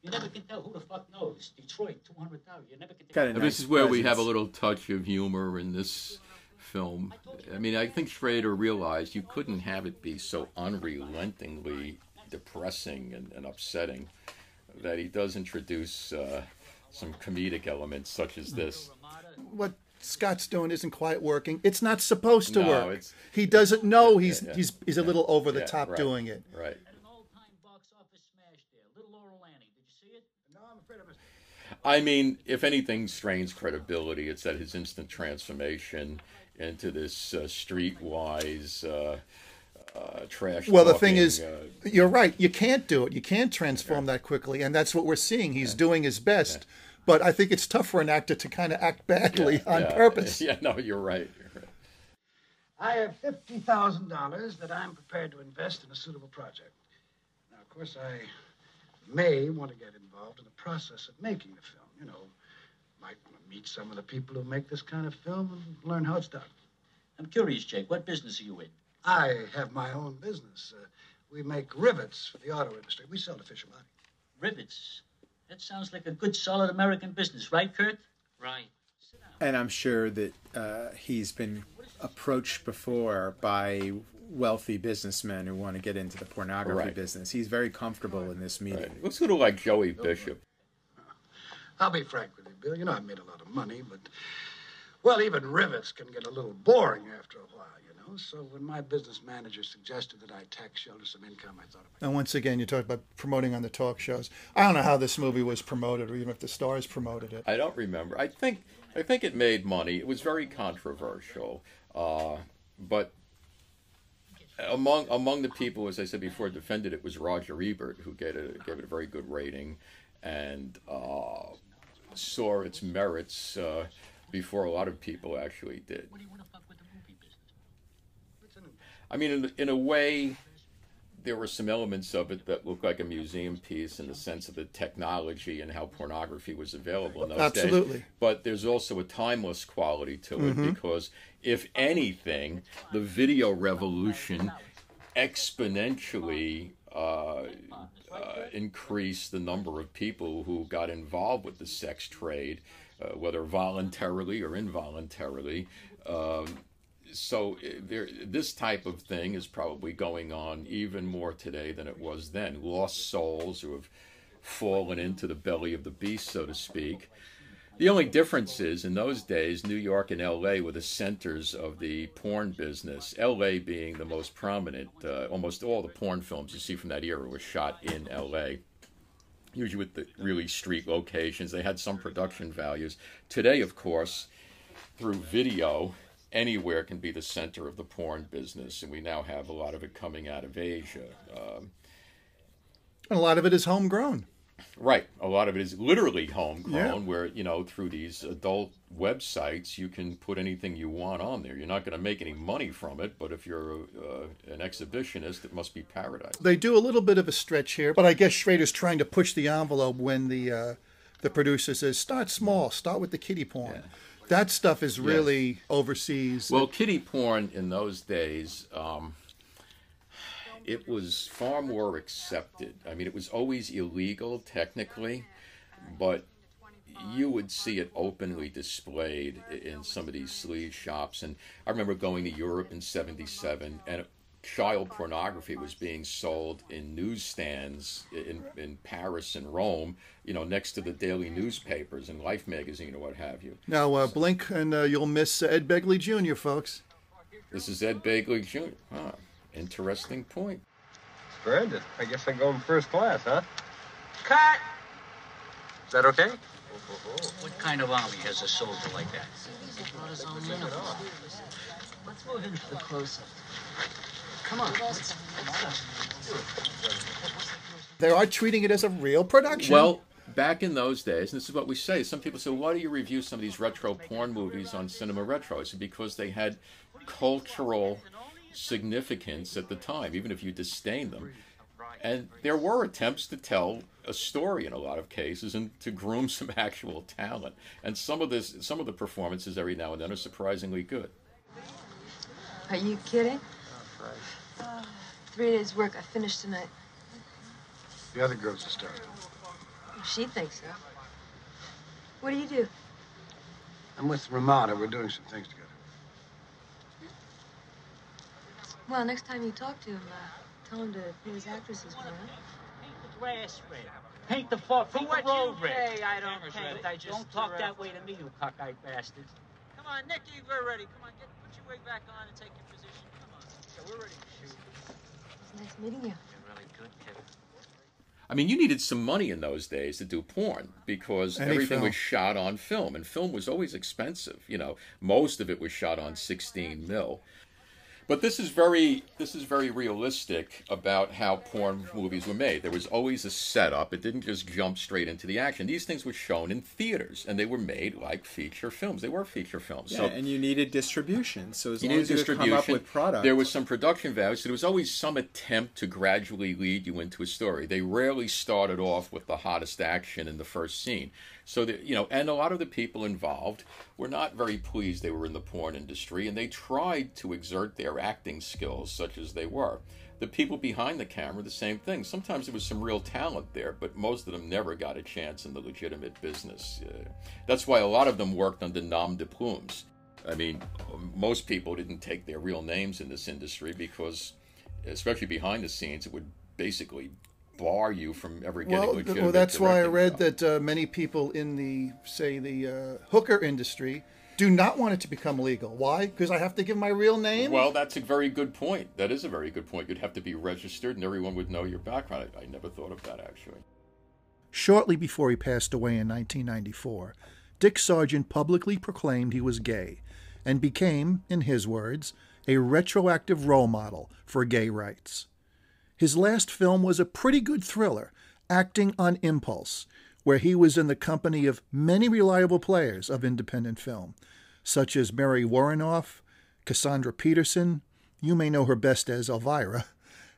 You never can tell who the fuck knows. Detroit, 200,000. You never can tell. Nice. This is where we have a little touch of humor in this film. I mean, I think Schrader realized you couldn't have it be so unrelentingly depressing and upsetting that he does introduce some comedic elements such as this. What Scott's doing isn't quite working. It's not supposed to work. He doesn't know he's a little over the top doing it. Right. I mean, if anything strains credibility, it's that his instant transformation into this streetwise trash. Well, the thing is, you're right. You can't do it. You can't transform that quickly, and that's what we're seeing. He's doing his best, but I think it's tough for an actor to kind of act badly on purpose. Yeah, no, you're right. I have $50,000 that I'm prepared to invest in a suitable project. Now, of course, I may want to get involved in the process of making the film. You know, might want to meet some of the people who make this kind of film and learn how it's done. I'm curious, Jake. What business are you in? I have my own business. We make rivets for the auto industry. We sell to Fisher Lottie. Rivets? That sounds like a good, solid American business. Right, Kurt? Right. Sit down. And I'm sure that he's been approached before by wealthy businessmen who want to get into the pornography business. He's very comfortable in this medium. Right. Looks sort of like Joey Bishop. I'll be frank with you, Bill. You know, I've made a lot of money, but, well, even rivets can get a little boring after a while, you know. So when my business manager suggested that I tax shelter some income, I thought about it. And once again, you talked about promoting on the talk shows. I don't know how this movie was promoted or even if the stars promoted it. I don't remember. I think it made money. It was very controversial. But among the people, as I said before, defended it was Roger Ebert, who gave it a very good rating and saw its merits before a lot of people actually did. I mean, in a way, there were some elements of it that looked like a museum piece in the sense of the technology and how pornography was available in those days. But there's also a timeless quality to it because, if anything, the video revolution exponentially increased the number of people who got involved with the sex trade, whether voluntarily or involuntarily. So this type of thing is probably going on even more today than it was then. Lost souls who have fallen into the belly of the beast, so to speak. The only difference is, in those days, New York and L.A. were the centers of the porn business, L.A. being the most prominent. Almost all the porn films you see from that era were shot in L.A., usually with the really street locations. They had some production values. Today, of course, through video, anywhere can be the center of the porn business, and we now have a lot of it coming out of Asia. And a lot of it is homegrown. Right. A lot of it is literally homegrown, where, you know, through these adult websites, you can put anything you want on there. You're not going to make any money from it, but if you're an exhibitionist, it must be paradise. They do a little bit of a stretch here, but I guess Schrader's trying to push the envelope when the producer says, start small, start with the kiddie porn. Yeah. That stuff is really overseas. Well, kiddie porn in those days, it was far more accepted. I mean, it was always illegal, technically, but you would see it openly displayed in some of these sleaze shops. And I remember going to Europe in '77, and child pornography was being sold in newsstands in Paris and Rome, you know, next to the daily newspapers and Life magazine or what have you. Now, blink and you'll miss Ed Begley Jr., folks. This is Ed Begley Jr. Huh. Interesting point. Splendid. I guess I go in first class, huh? Cut! Is that okay? What kind of army has a soldier like that? Let's move into the close-up. Come on. They are treating it as a real production. Well, back in those days, and this is what we say, some people say, why do you review some of these retro porn movies on Cinema Retro? I said, because they had cultural significance at the time, even if you disdain them. And there were attempts to tell a story in a lot of cases and to groom some actual talent. And some of the performances every now and then are surprisingly good. Are you kidding? 3 days' work I finished tonight. The other girl's a star. She thinks so. What do you do? I'm with Ramada. We're doing some things together. Well, next time you talk to him, tell him to paint his actresses for her. Paint the grass red. Paint the fork. Paint the road red. Hey, I don't paint. I just don't talk that way to me, you cockeyed bastard. Come on, Nicky, we're ready. Come on, put your wig back on and take your position. We're ready to shoot. It's nice meeting you. You're really good, Kevin. I mean, you needed some money in those days to do porn because everything was shot on film, and film was always expensive. You know, most of it was shot on 16 mil. But this is very realistic about how porn movies were made. There was always a setup. It didn't just jump straight into the action. These things were shown in theaters, and they were made like feature films. They were feature films. Yeah, so, and you needed distribution. So as long as you could come up with product. There was some production value, so there was always some attempt to gradually lead you into a story. They rarely started off with the hottest action in the first scene. So, you know, and a lot of the people involved were not very pleased they were in the porn industry, and they tried to exert their acting skills, such as they were. The people behind the camera, the same thing. Sometimes there was some real talent there, but most of them never got a chance in the legitimate business. That's why a lot of them worked under nom de plumes. I mean, most people didn't take their real names in this industry because, especially behind the scenes, it would basically bar you from ever getting legitimate. Well, that's why I read that many people in the, say, the hooker industry do not want it to become legal. Why? Because I have to give my real name? Well, that's a very good point. That is a very good point. You'd have to be registered and everyone would know your background. I never thought of that, actually. Shortly before he passed away in 1994, Dick Sargent publicly proclaimed he was gay and became, in his words, a retroactive role model for gay rights. His last film was a pretty good thriller, Acting on Impulse, where he was in the company of many reliable players of independent film, such as Mary Warrenoff, Cassandra Peterson, you may know her best as Elvira,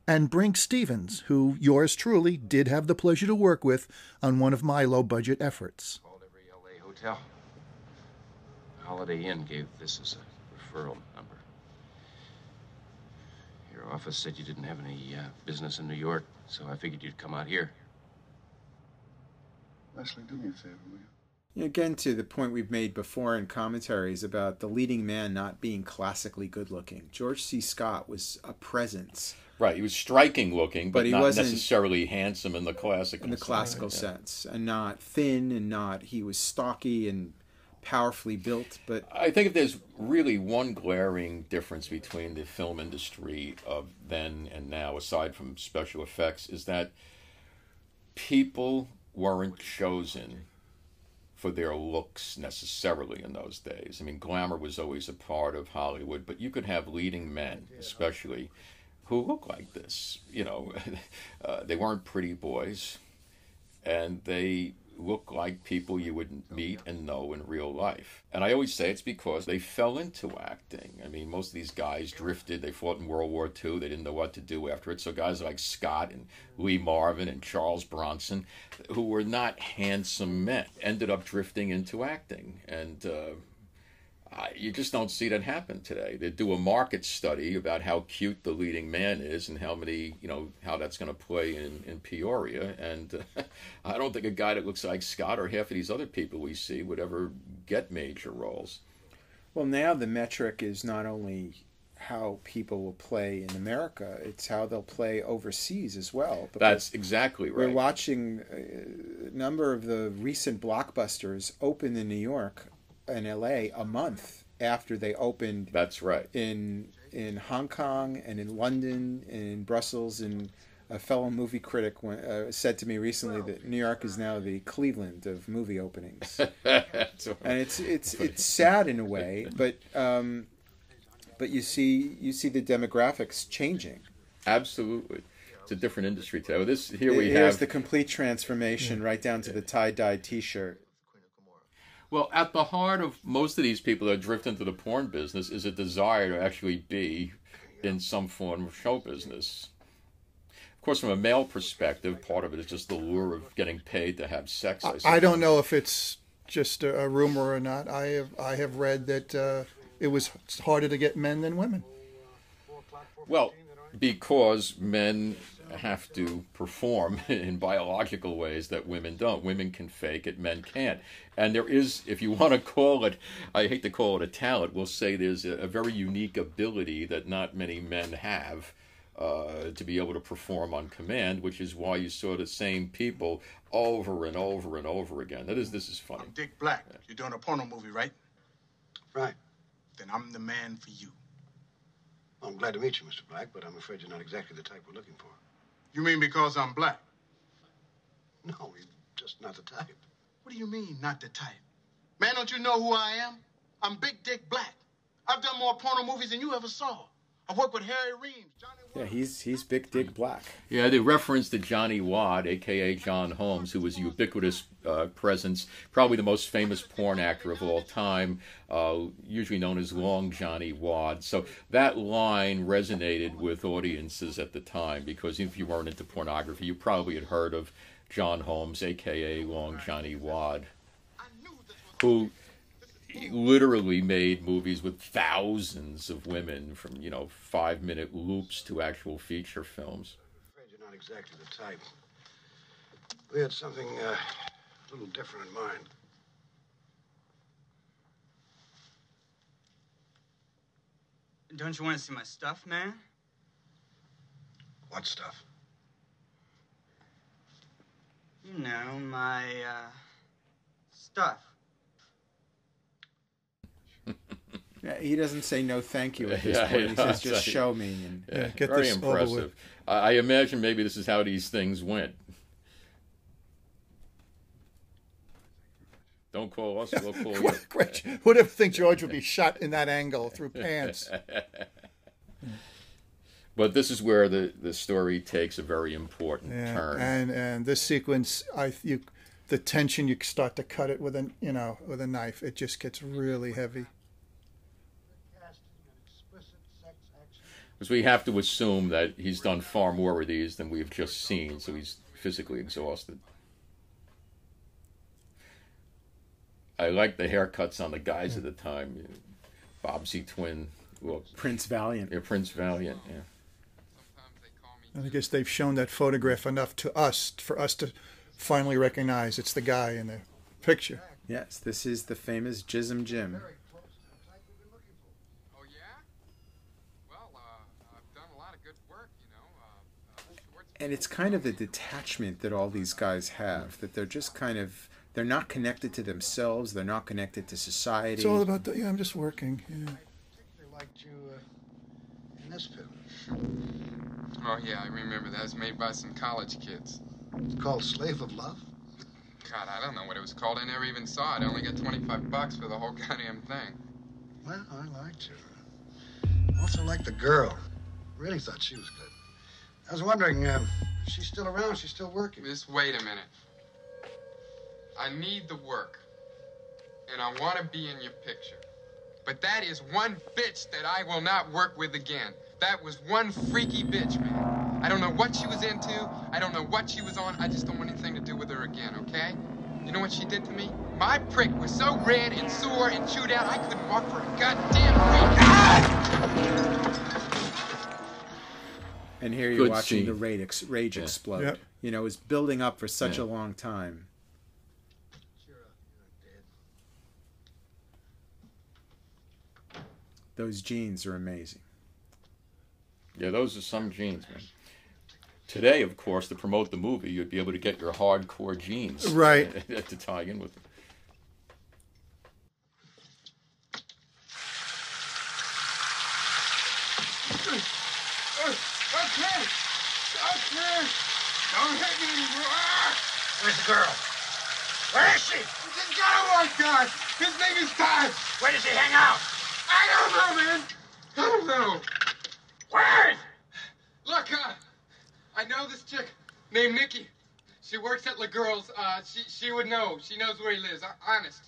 and Brink Stevens, who yours truly did have the pleasure to work with on one of my low-budget efforts. Called every LA hotel. Holiday Inn gave this as a referral number. Your office said you didn't have any business in New York, so I figured you'd come out here. Leslie, do me a favor, will you? Again, to the point we've made before in commentaries about the leading man not being classically good-looking. George C. Scott was a presence. Right, he was striking-looking, but he not wasn't necessarily handsome in the classical sense. In the classical sense, and not thin, and not... He was stocky and powerfully built, but I think if there's really one glaring difference between the film industry of then and now, aside from special effects, is that people weren't chosen for their looks necessarily in those days. I mean, glamour was always a part of Hollywood, but you could have leading men, especially, who looked like this. You know, they weren't pretty boys, and they look like people you would meet and know in real life. And I always say it's because they fell into acting. I mean, most of these guys drifted. They fought in World War II. They didn't know what to do after it. So guys like Scott and Lee Marvin and Charles Bronson, who were not handsome men, ended up drifting into acting. And you just don't see that happen today. They do a market study about how cute the leading man is and how many, you know, how that's going to play in Peoria. And I don't think a guy that looks like Scott or half of these other people we see would ever get major roles. Well, now the metric is not only how people will play in America, it's how they'll play overseas as well. That's exactly right. We're watching a number of the recent blockbusters open in New York in LA a month after they opened. That's right. In Hong Kong and in London and in Brussels, and a fellow movie critic said to me recently that New York is now the Cleveland of movie openings. And it's sad in a way, but you see the demographics changing. Absolutely. It's a different industry today. Here's the complete transformation, right down to the tie-dye t-shirt. Well, at the heart of most of these people that drift into the porn business is a desire to actually be in some form of show business. Of course, from a male perspective, part of it is just the lure of getting paid to have sex. I don't know if it's just a rumor or not. I have read that it was harder to get men than women. Well, because men have to perform in biological ways that women don't. Women can fake it, men can't. And there is, if you want to call it, I hate to call it a talent, we'll say there's a very unique ability that not many men have to be able to perform on command, which is why you saw the same people over and over and over again. This is funny. I'm Dick Black. Yeah. You're doing a porno movie, right? Right. Then I'm the man for you. Well, I'm glad to meet you, Mr. Black, but I'm afraid you're not exactly the type we're looking for. You mean because I'm black? No, he's just not the type. What do you mean, not the type? Man, don't you know who I am? I'm Big Dick Black. I've done more porno movies than you ever saw. I've worked with Harry Reams, Johnny Watt. Yeah, he's Big Dick Black. Yeah, they referenced to Johnny Watt, a.k.a. John Holmes, who was a ubiquitous presence, probably the most famous porn actor of all time, usually known as Long Johnny Watt. So that line resonated with audiences at the time, because if you weren't into pornography, you probably had heard of John Holmes, a.k.a. Long Johnny Watt, who literally made movies with thousands of women, from, you know, 5-minute loops to actual feature films. I'm afraid you're not exactly the type. We had something a little different in mind. Don't you want to see my stuff, man? What stuff? You know, my stuff. He doesn't say no thank you at this point. He says, just show me. And get very impressive. I imagine maybe this is how these things went. Don't call us, we'll call you. Who'd have think George would be shot in that angle through pants? But this is where the story takes a very important turn. And this sequence, the tension, you start to cut it with a, you know, with a knife. It just gets really heavy. Because we have to assume that he's done far more of these than we've just seen, so he's physically exhausted. I like the haircuts on the guys at the time. Bobsey Twin. Well, Prince Valiant. Yeah, Prince Valiant, yeah. And I guess they've shown that photograph enough to us, for us to finally recognize it's the guy in the picture. Yes, this is the famous Jism Jim. Oh, yeah? Well, I've done a lot of good work, you know. And it's kind of the detachment that all these guys have, that they're just kind of, they're not connected to themselves, they're not connected to society. It's all about, I'm just working, I liked you in this film. Oh, yeah, I remember that. It was made by some college kids. It's called Slave of Love? God, I don't know what it was called. I never even saw it. I only got 25 bucks for the whole goddamn thing. Well, I liked her. I also liked the girl. Really thought she was good. I was wondering, if she's still around, she's still working. Just wait a minute. I need the work. And I want to be in your picture. But that is one bitch that I will not work with again. That was one freaky bitch, man. I don't know what she was into. I don't know what she was on. I just don't want anything to do with her again, okay? You know what she did to me? My prick was so red and sore and chewed out, I couldn't walk for a goddamn week. Ah! And here you're watching the rage explode. Yep. You know, it's building up for such a long time. Those jeans are amazing. Yeah, those are some jeans, man. Today, of course, to promote the movie, you'd be able to get your hardcore jeans. Right. To tie in with them. Okay. Okay. Don't hit me anymore. Where's the girl? Where is she? She's got a white guy. His name is Todd. Where does he hang out? I don't know, man. I don't know. Where? Look, I know this chick named Nikki. She works at La Girls. She would know. She knows where he lives. Honest.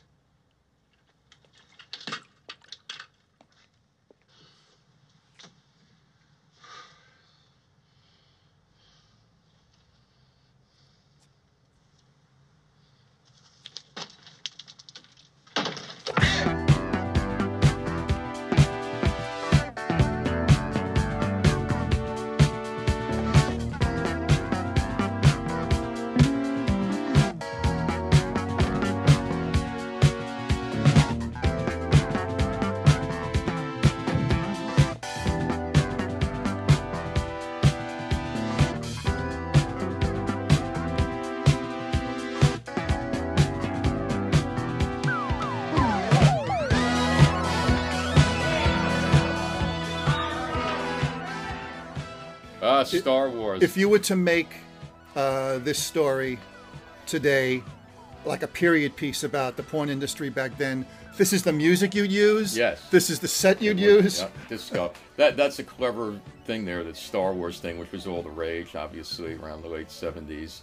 Star Wars. If you were to make this story today, like a period piece about the porn industry back then. This is the music you'd use. Yes. This is the set you'd use. Yeah, that's a clever thing there, that Star Wars thing, which was all the rage, obviously, around the late 70s.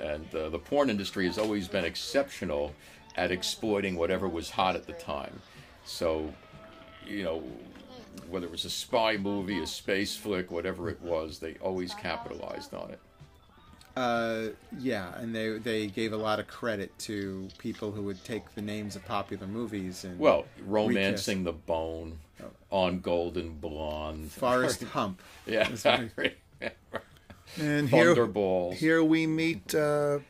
And the porn industry has always been exceptional at exploiting whatever was hot at the time. So, you know, whether it was a spy movie, a space flick, whatever it was, they always capitalized on it. Yeah, and they gave a lot of credit to people who would take the names of popular movies and Romancing the Bone, On Golden Blonde, Forrest Hump. Yeah, I remember. And Thunderballs. Here we meet and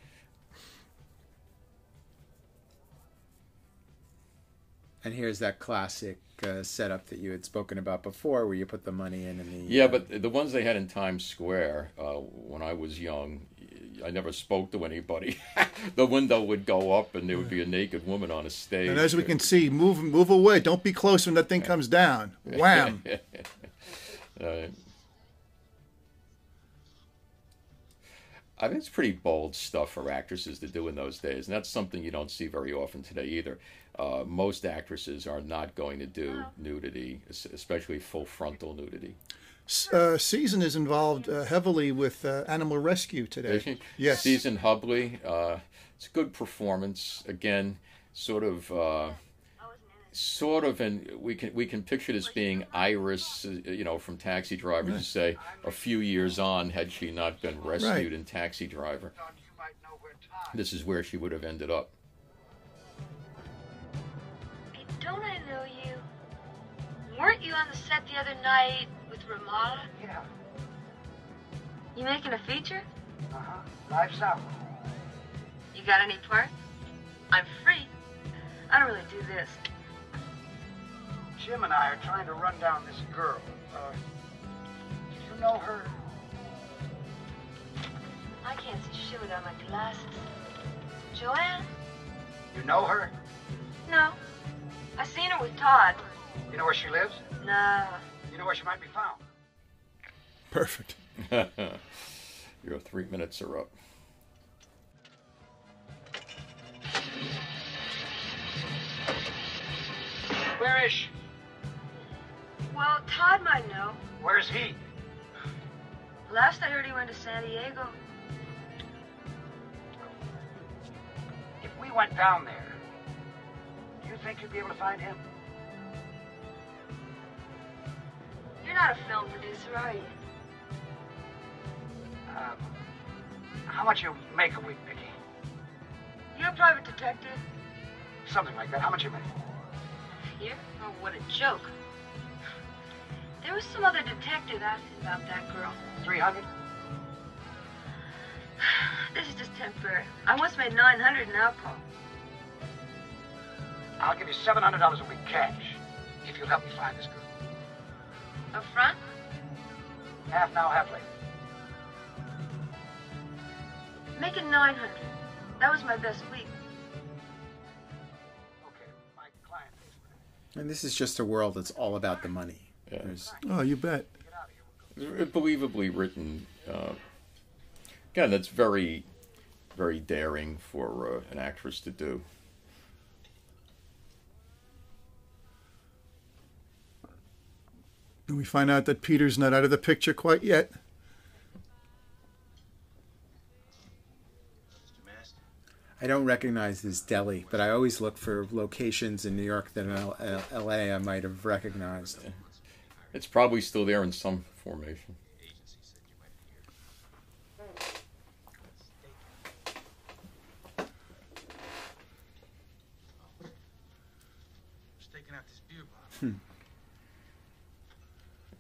here's that classic setup that you had spoken about before, where you put the money in and the... Yeah, but the ones they had in Times Square when I was young, I never spoke to anybody. The window would go up and there would be a naked woman on a stage. And as we can see, move away. Don't be close when that thing comes down. Wham! I mean, it's pretty bold stuff for actresses to do in those days, and that's something you don't see very often today either. Most actresses are not going to do nudity, especially full frontal nudity. Susan is involved heavily with animal rescue today. Yes, Susan Hubley. It's a good performance. Again, sort of, and we can picture this being Iris, you know, from Taxi Driver. Right. To say a few years on, had she not been rescued in Taxi Driver, this is where she would have ended up. Don't I know you? Weren't you on the set the other night with Ramada? Yeah. You making a feature? Uh-huh. Life's out. You got any parts? I'm free. I don't really do this. Jim and I are trying to run down this girl. Do you know her? I can't see shit without my glasses. Joanne? You know her? No. I seen her with Todd. You know where she lives? No. You know where she might be found? Perfect. Your 3 minutes are up. Where is she? Well, Todd might know. Where's he? Last I heard, he went to San Diego. If we went down there, you think you'd be able to find him? You're not a film producer, are you? How much you make a week, Mickey? You're a private detective? Something like that. How much you make? A year? Oh, what a joke. There was some other detective asking about that girl. 300? This is just temporary. I once made 900 in alcohol. I'll give you $700 a week cash if you'll help me find this girl. Up front? Half now, half later. Make it 900. That was my best week. Okay, my client is ready. And this is just a world that's all about the money. Yeah. Oh, you bet. Believably written. Again, that's very, very daring for an actress to do. And we find out that Peter's not out of the picture quite yet. I don't recognize this deli, but I always look for locations in New York that in L.A. I might have recognized. It's probably still there in some formation.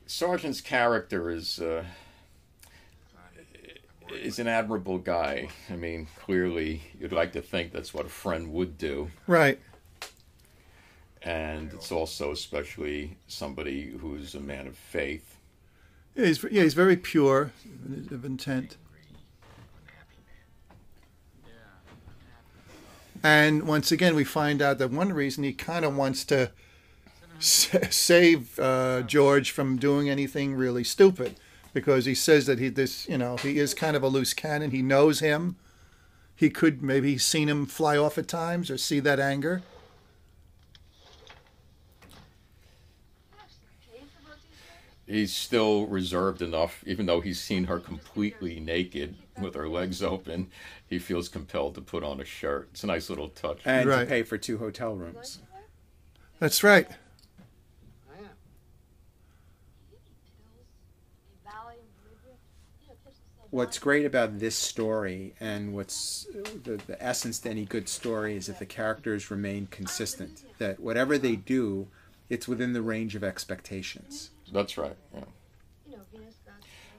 Sargent's character is an admirable guy. I mean, clearly, you'd like to think that's what a friend would do. Right. And it's also especially somebody who's a man of faith. Yeah, he's very pure of intent. And once again, we find out that one reason he kind of wants to save George from doing anything really stupid, because he says that he is kind of a loose cannon. He knows him. he could maybe seen him fly off at times or see that anger. He's still reserved enough, even though he's seen her completely naked with her legs open, he feels compelled to put on a shirt. It's a nice little touch. And to pay for 2 hotel rooms. That's right. What's great about this story, and what's the essence to any good story, is that the characters remain consistent, that whatever they do, it's within the range of expectations. That's right. Yeah.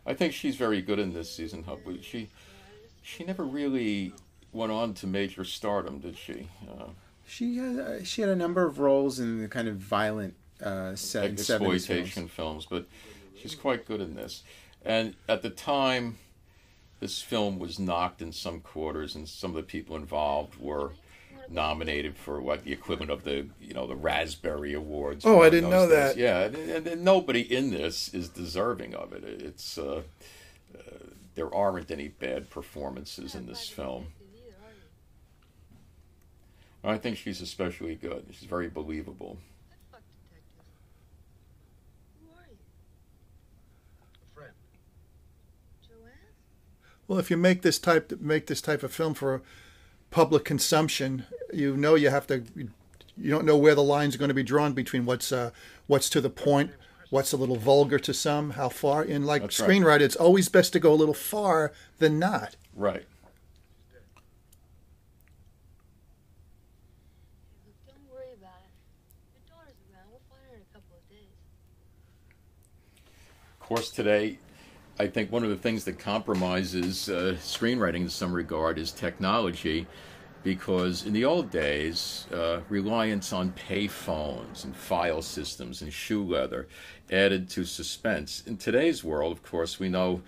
I think she's very good in this season, Hubley. She never really went on to major stardom, did she? She had a number of roles in the kind of violent exploitation films, but she's quite good in this. And at the time, this film was knocked in some quarters, and some of the people involved were nominated for what the equivalent of the Raspberry Awards. Oh, I didn't know that. Yeah, and nobody in this is deserving of it. It's there aren't any bad performances in this film. I think she's especially good. She's very believable. Well, if you make this type of film for public consumption, you don't know where the line's going to be drawn between what's to the point, what's a little vulgar to some, how far. And like screenwriter, it's always best to go a little far than not. Right. Don't worry about it. Your daughter's around. We'll find her in a couple of days. Of course, today, I think one of the things that compromises screenwriting in some regard is technology, because in the old days, reliance on pay phones and file systems and shoe leather added to suspense. In today's world, of course, we know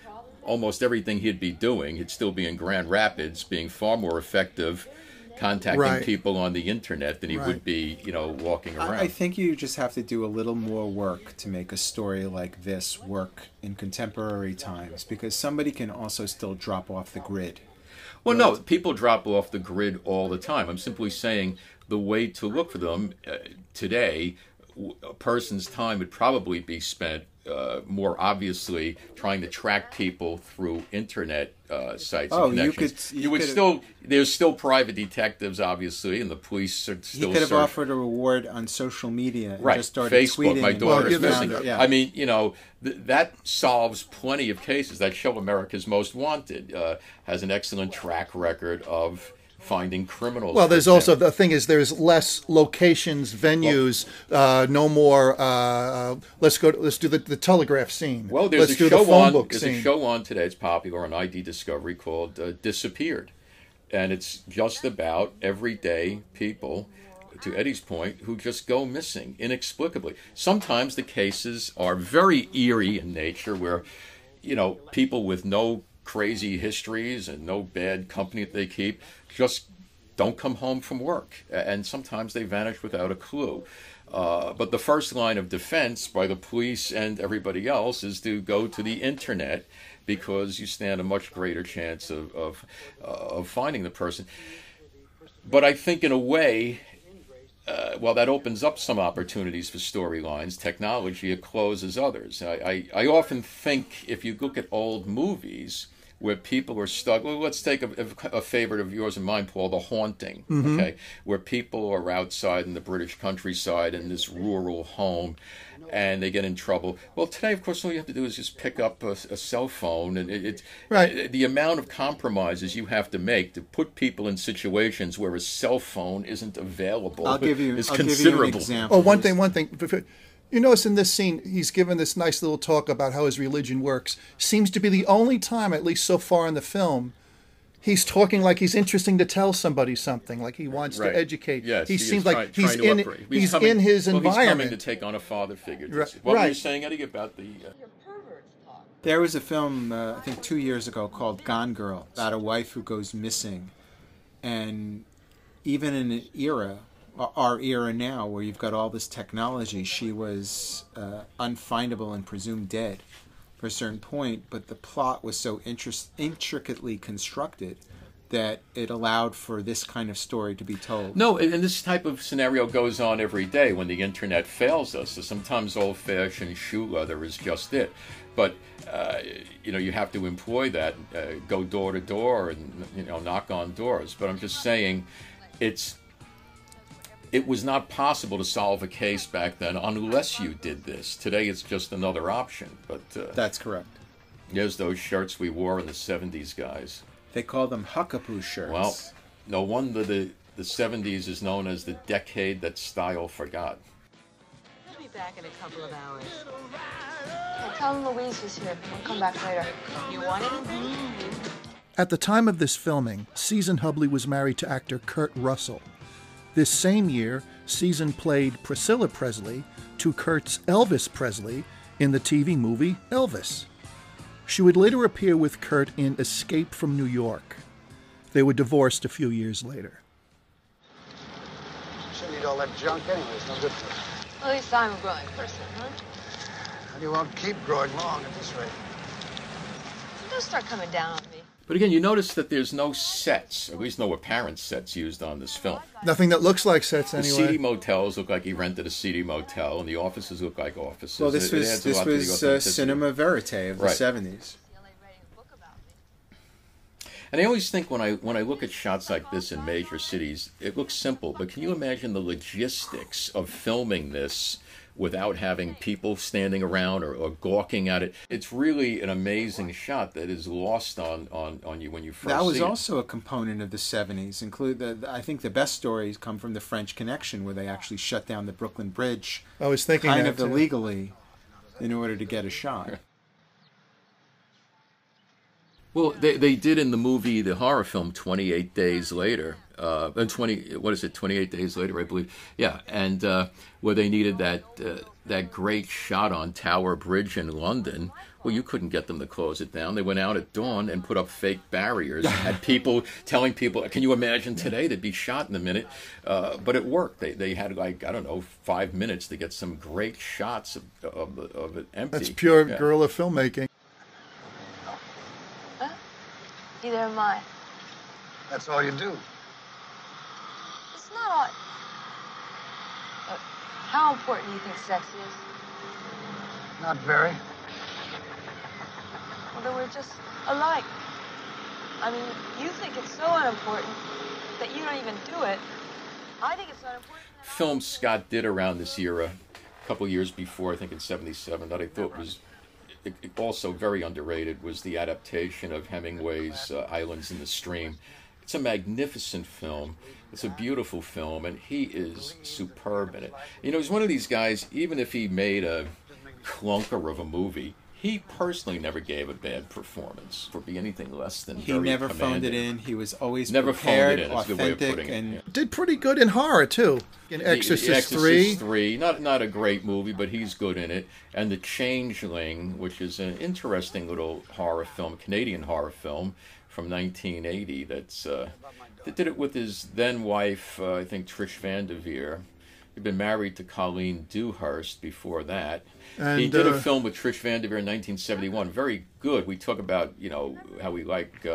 almost everything he'd be doing, he'd still be in Grand Rapids, being far more effective contacting people on the internet than he would be, walking around. I think you just have to do a little more work to make a story like this work in contemporary times, because somebody can also still drop off the grid. Well, right? No, people drop off the grid all the time. I'm simply saying the way to look for them today, a person's time would probably be spent more obviously trying to track people through internet sites and connections. There's still private detectives, obviously, and the police are still. He could have offered a reward on social media and just started Facebook, tweeting. My daughter's missing. Yeah. I mean, that solves plenty of cases. That show America's Most Wanted has an excellent track record of finding criminals. Well, there's also the thing is there's less locations, venues, no more. Let's do the telegraph scene. Well, there's a show on today. It's popular on ID Discovery called Disappeared, and it's just about everyday people, to Eddie's point, who just go missing inexplicably. Sometimes the cases are very eerie in nature, where people with no crazy histories and no bad company that they keep just don't come home from work, and sometimes they vanish without a clue. But the first line of defense by the police and everybody else is to go to the internet, because you stand a much greater chance of finding the person. But I think in a way, while that opens up some opportunities for storylines, technology, it closes others. I often think if you look at old movies where people are stuck, well, let's take a favorite of yours and mine, Paul, The Haunting, okay, where people are outside in the British countryside in this rural home and they get in trouble. Well, today, of course, all you have to do is just pick up a cell phone, and the amount of compromises you have to make to put people in situations where a cell phone isn't available is considerable. Oh, one thing. You notice in this scene, he's given this nice little talk about how his religion works. Seems to be the only time, at least so far in the film, he's talking like he's interesting to tell somebody something, like he wants to educate. Yes, he seems like he's in his environment. He's coming to take on a father figure. What were you saying, Eddie, about the... There was a film, I think 2 years ago, called Gone Girl, about a wife who goes missing. And even in an era... our era now, where you've got all this technology, she was unfindable and presumed dead for a certain point, but the plot was so intricately constructed that it allowed for this kind of story to be told. No, and this type of scenario goes on every day when the internet fails us. So sometimes old-fashioned shoe leather is just it. But, you know, you have to employ that, go door to door and, you know, knock on doors. But I'm just saying it was not possible to solve a case back then unless you did this. Today it's just another option. But that's correct. There's those shirts we wore in the 70s, guys. They call them Huckapoo shirts. Well, no wonder the 70s is known as the decade that style forgot. We'll be back in a couple of hours. I tell Louise is here. We'll come back later. You want it? At the time of this filming, Susan Hubley was married to actor Kurt Russell. This same year, Susan played Priscilla Presley to Kurt's Elvis Presley in the TV movie Elvis. She would later appear with Kurt in Escape from New York. They were divorced a few years later. Shouldn't eat all that junk anyway. It's no good for you. At least I'm a growing person, huh? And you won't keep growing long at this rate. Don't start coming down on me. But again, you notice that there's no sets, at least no apparent sets used on this film. Nothing that looks like sets anyway. The seedy motels look like he rented a seedy motel, and the offices look like offices. Well, this was cinema verite of the 70s. And I always think when I look at shots like this in major cities, it looks simple, but can you imagine the logistics of filming this without having people standing around or gawking at it? It's really an amazing shot that is lost on you when you first see it. That was also a component of the 70s. I think the best stories come from the French Connection, where they actually shut down the Brooklyn Bridge. I was thinking kind of illegally in order to get a shot. Well, they did in the movie, the horror film, 28 Days Later. 28 Days Later, I believe. Yeah, and where they needed that great shot on Tower Bridge in London. Well, you couldn't get them to close it down. They went out at dawn and put up fake barriers. Had people telling people, "Can you imagine today? They'd be shot in a minute." But it worked. They had, like, I don't know, 5 minutes to get some great shots of it empty. That's pure guerrilla filmmaking. Neither am I. That's all you do. It's not all. How important do you think sex is? Not very. Well, then we're just alike. I mean, you think it's so unimportant that you don't even do it. I think it's unimportant. Film Scott did around this era, a couple years before, I think in '77, that I thought was also very underrated, was the adaptation of Hemingway's Islands in the Stream. It's a magnificent film. It's a beautiful film, and he is superb in it. You know, he's one of these guys, even if he made a clunker of a movie, he personally never gave a bad performance for being anything less than very commanding. He never phoned it in. He was always prepared, authentic, and did pretty good in horror, too. In Exorcist 3. Exorcist 3, not a great movie, but he's good in it. And The Changeling, which is an interesting little horror film, Canadian horror film from 1980, that did it with his then-wife, I think, Trish Van Devere. He'd been married to Colleen Dewhurst before that. And he did a film with Trish Van Devere in 1971. Very good. We talk about, you know, how we like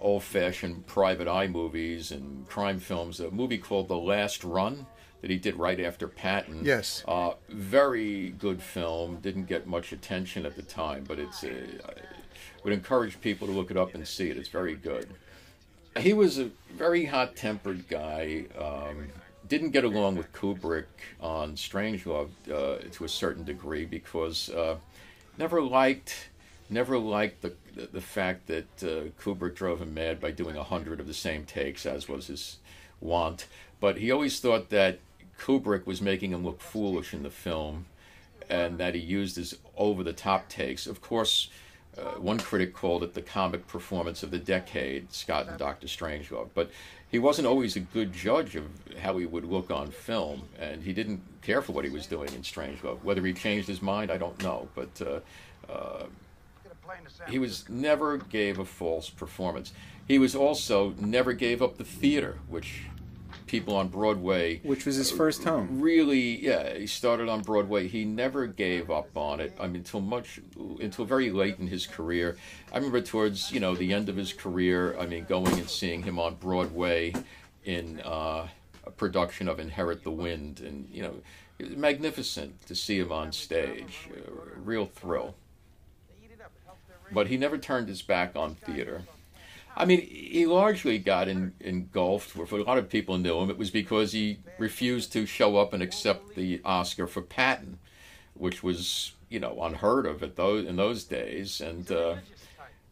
old-fashioned private eye movies and crime films. A movie called The Last Run that he did right after Patton. Yes. Very good film. Didn't get much attention at the time, but I would encourage people to look it up and see it. It's very good. He was a very hot-tempered guy. Didn't get along with Kubrick on Strangelove to a certain degree because never liked the fact that Kubrick drove him mad by doing 100 of the same takes, as was his wont. But he always thought that Kubrick was making him look foolish in the film and that he used his over-the-top takes. Of course, one critic called it the comic performance of the decade, Scott and Dr. Strangelove. But he wasn't always a good judge of how he would look on film, and he didn't care for what he was doing in Strangelove. Whether he changed his mind, I don't know, but he was never gave a false performance. He was also never gave up the theater, which people on Broadway. Which was his first home. Really, yeah, he started on Broadway. He never gave up on it, I mean, until very late in his career. I remember towards, you know, the end of his career, I mean, going and seeing him on Broadway in a production of Inherit the Wind, and, you know, it was magnificent to see him on stage, a real thrill. But he never turned his back on theater. I mean, he largely got engulfed, where a lot of people knew him. It was because he refused to show up and accept the Oscar for Patton, which was, you know, unheard of at those, in those days. And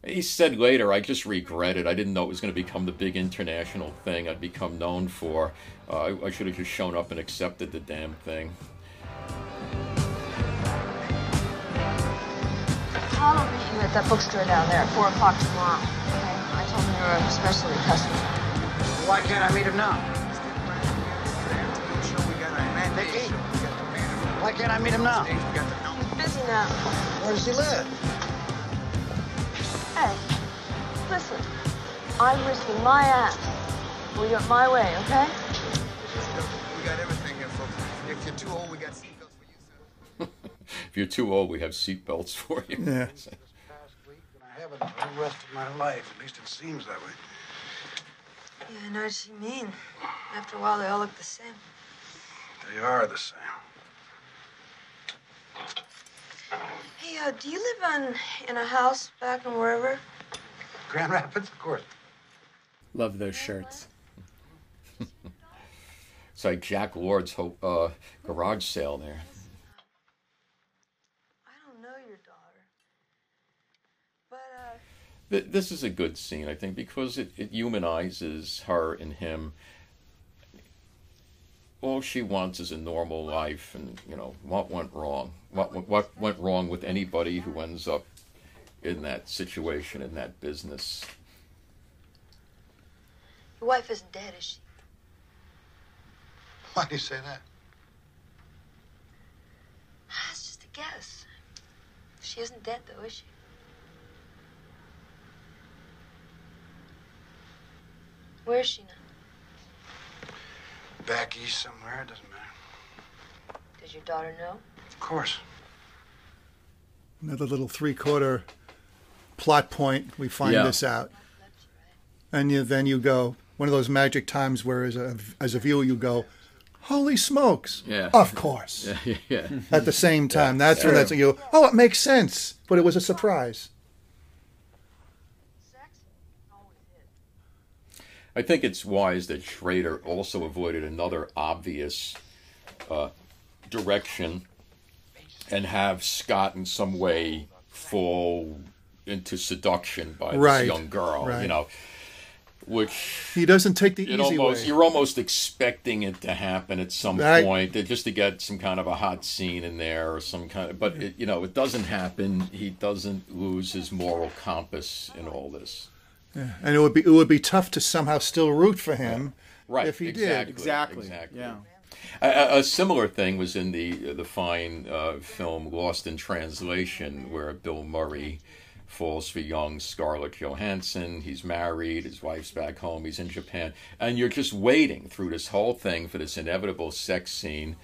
he said later, I just regret it. I didn't know it was going to become the big international thing I'd become known for. I should have just shown up and accepted the damn thing. I'll meet you at that bookstore down there at 4 o'clock tomorrow. I told him you were a specialty customer. Why can't I meet him now? Nicky? Why can't I meet him now? He's busy now. Where does he live? Hey, listen. I'm risking my ass. We got my way, okay? We got everything here, folks. If you're too old, we got... If you're too old, we have seatbelts for you. Yeah. I haven't for the rest of my life. At least it seems that way. Yeah, I know what you mean. After a while, they all look the same. They are the same. Hey, do you live in a house back in wherever? Grand Rapids, of course. Love those shirts. It's like Jack Lord's garage sale there. This is a good scene, I think, because it humanizes her and him. All she wants is a normal life, and, you know, what went wrong? What went wrong with anybody who ends up in that situation, in that business? Your wife isn't dead, is she? Why do you say that? It's just a guess. She isn't dead, though, is she? Where is she now? Back east somewhere, it doesn't matter. Does your daughter know? Of course. Another little three-quarter plot point, we find this out. And then you go, one of those magic times where as a viewer you go, holy smokes, of course. Yeah. At the same time, that's when that's you go, oh, it makes sense, but it was a surprise. I think it's wise that Schrader also avoided another obvious direction and have Scott in some way fall into seduction by this young girl, you know, which... He doesn't take the easy way. You're almost expecting it to happen at some point, just to get some kind of a hot scene in there or some kind of... But, you know, it doesn't happen. He doesn't lose his moral compass in all this. Yeah. And it would be tough to somehow still root for him if he did. Exactly. Yeah. A similar thing was in the fine film Lost in Translation, where Bill Murray falls for young Scarlett Johansson. He's married. His wife's back home. He's in Japan. And you're just waiting through this whole thing for this inevitable sex scene.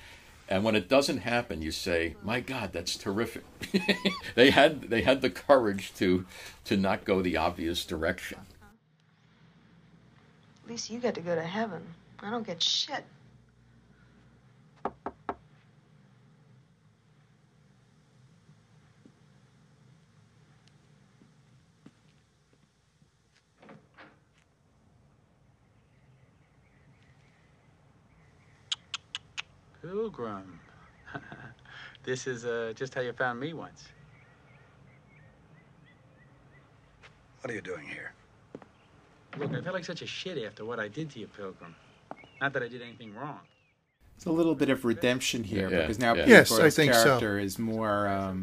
And when it doesn't happen, you say, my God, that's terrific. They had the courage to not go the obvious direction. At least you get to go to heaven. I don't get shit. Pilgrim. This is just how you found me once. What are you doing here? Look, I felt like such a shit after what I did to you, Pilgrim. Not that I did anything wrong. It's a little bit of redemption here because now Peter Boyle's character is more...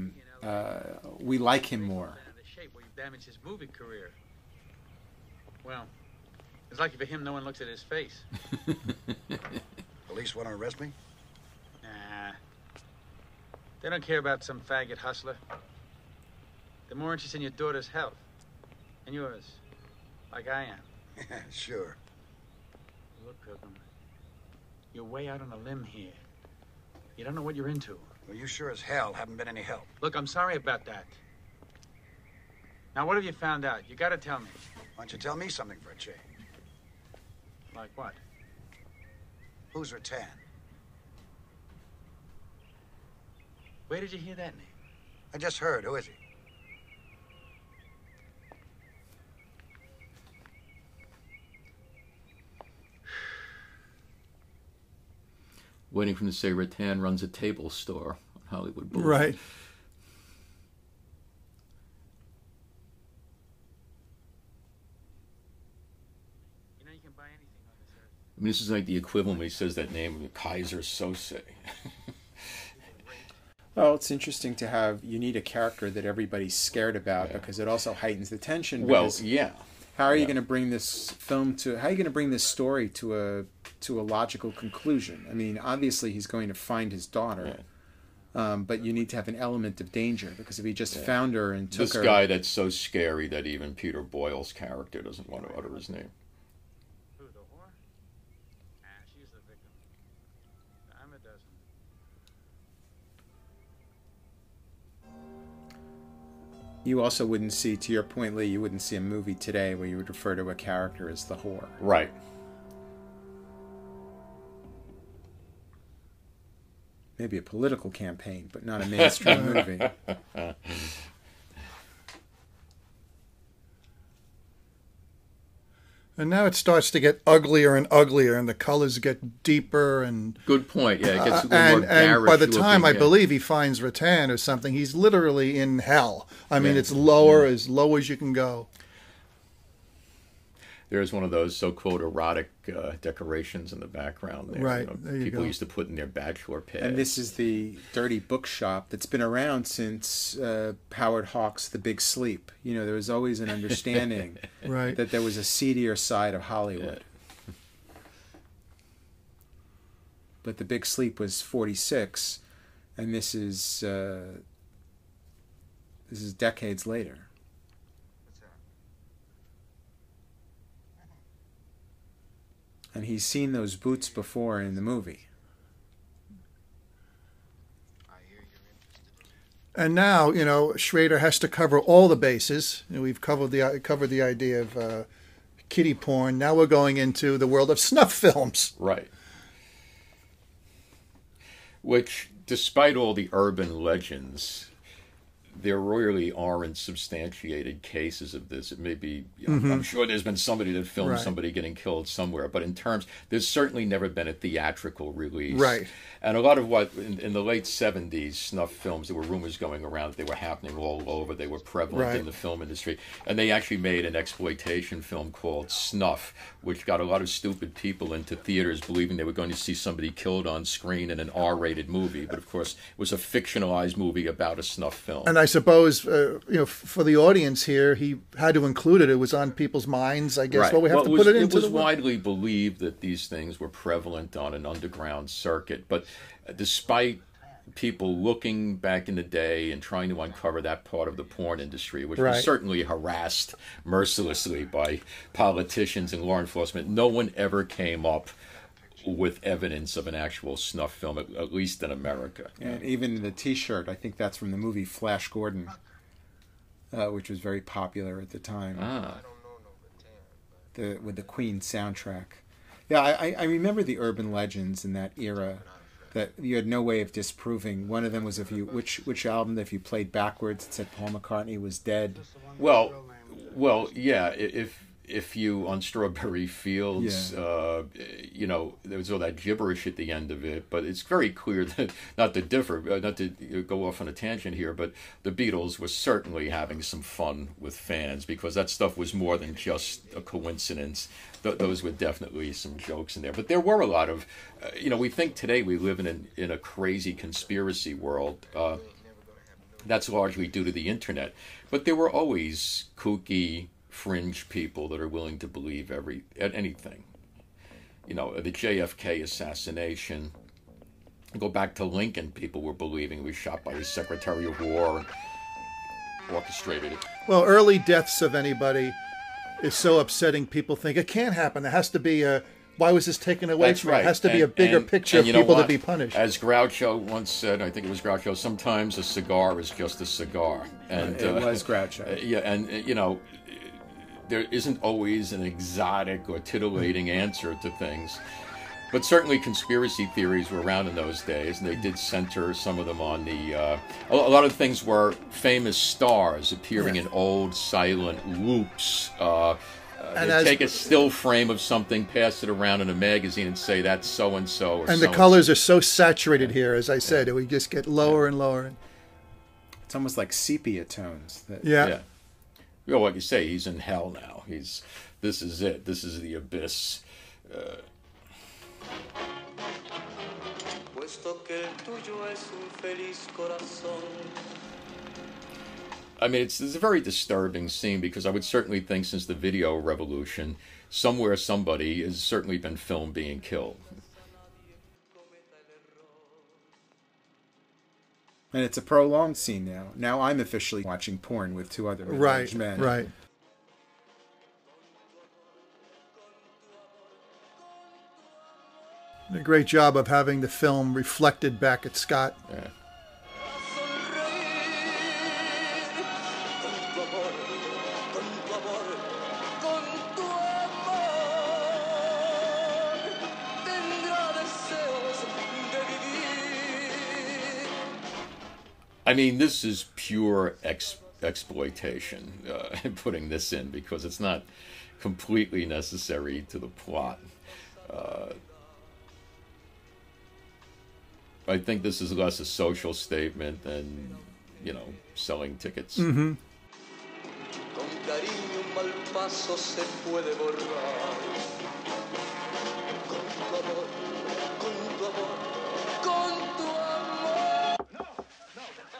we like him more. ...damaged his movie career. Well, it's lucky for him no one looks at his face. Police want to arrest me? Nah. They don't care about some faggot hustler. They're more interested in your daughter's health. And yours. Like I am. Yeah, sure. Look, Pilgrim. You're way out on a limb here. You don't know what you're into. Well, you sure as hell haven't been any help. Look, I'm sorry about that. Now, what have you found out? You gotta tell me. Why don't you tell me something for a change? Like what? Who's Rattan? Where did you hear that name? I just heard. Who is he? Waiting for him to say Rattan runs a table store on Hollywood Boulevard. Right. You know, you can buy anything on this earth. I mean, this is like the equivalent when he says that name of Kaiser Sose. Well, it's interesting to have, you need a character that everybody's scared about, yeah, because it also heightens the tension. Well, yeah. How are you going to bring this film to, how are you going to bring this story to a logical conclusion? I mean, obviously he's going to find his daughter, yeah, but you need to have an element of danger, because if he just found her and took her... This guy that's so scary that even Peter Boyle's character doesn't want to utter his name. Who, the whore? Ah, she's the victim. I'm a dozen. You also wouldn't see, to your point, Lee, you wouldn't see a movie today where you would refer to a character as the whore. Right. Maybe a political campaign, but not a mainstream movie. And now it starts to get uglier and uglier, and the colors get deeper and... Good point, yeah. It gets a little more garish. And by the time, I believe, he finds Rattan or something, he's literally in hell. I mean, it's lower, as low as you can go. There's one of those so-called erotic decorations in the background. There, right, you know, there you people go. Used to put in their bachelor pads. And this is the dirty bookshop that's been around since Howard Hawks' The Big Sleep. You know, there was always an understanding right, that there was a seedier side of Hollywood. Yeah. But The Big Sleep was 46, and this is decades later. And he's seen those boots before in the movie. And now, you know, Schrader has to cover all the bases. You know, we've covered the idea of kiddie porn. Now we're going into the world of snuff films. Right. Which, despite all the urban legends, there really aren't substantiated cases of this. It may be, you know, I'm sure there's been somebody that filmed somebody getting killed somewhere, but in terms, there's certainly never been a theatrical release. Right. And a lot of what, in the late 70s, snuff films, there were rumors going around that they were happening all over. They were prevalent in the film industry. And they actually made an exploitation film called Snuff, which got a lot of stupid people into theaters believing they were going to see somebody killed on screen in an R-rated movie. But, of course, it was a fictionalized movie about a snuff film. And I suppose, you know, for the audience here, he had to include it. It was on people's minds, I guess. Right. Well, we have to put it into the... It was widely believed that these things were prevalent on an underground circuit. But despite people looking back in the day and trying to uncover that part of the porn industry, which was certainly harassed mercilessly by politicians and law enforcement, no one ever came up with evidence of an actual snuff film, at least in America. And even the T-shirt, I think that's from the movie Flash Gordon, which was very popular at the time. Ah. With the Queen soundtrack. Yeah, I remember the urban legends in that era that you had no way of disproving. One of them was if you which album, if you played backwards, it said Paul McCartney was dead. Well, yeah, if you on Strawberry Fields, you know, there was all that gibberish at the end of it, but it's very clear that, not to go off on a tangent here, but the Beatles were certainly having some fun with fans, because that stuff was more than just a coincidence. Those were definitely some jokes in there. But there were a lot of, you know, we think today we live in a crazy conspiracy world. That's largely due to the internet. But there were always kooky, fringe people that are willing to believe anything. You know, the JFK assassination. Go back to Lincoln, people were believing he was shot by his Secretary of War, orchestrated it. Well, early deaths of anybody is so upsetting, people think it can't happen. There has to be a why was this taken away from it? It has to be a bigger picture of people to be punished. As Groucho once said, I think it was Groucho, sometimes a cigar is just a cigar. And it was Groucho. Yeah, and, you know, there isn't always an exotic or titillating answer to things. But certainly conspiracy theories were around in those days, and they did center some of them on the... a lot of things were famous stars appearing in old silent loops. They take a still frame of something, pass it around in a magazine, and say that's so-and-so or so-and-so. And the colors are so saturated here, as I said, it would just get lower and lower. It's almost like sepia tones. You know, like you say, he's in hell now. He's... This is it. This is the abyss. I mean, it's a very disturbing scene, because I would certainly think since the video revolution, somewhere somebody has certainly been filmed being killed. And it's a prolonged scene now. Now I'm officially watching porn with two other middle-aged men. Right. A great job of having the film reflected back at Scott. Yeah. I mean, this is pure exploitation, putting this in, because it's not completely necessary to the plot. I think this is less a social statement than, you know, selling tickets. Mm-hmm. No, no.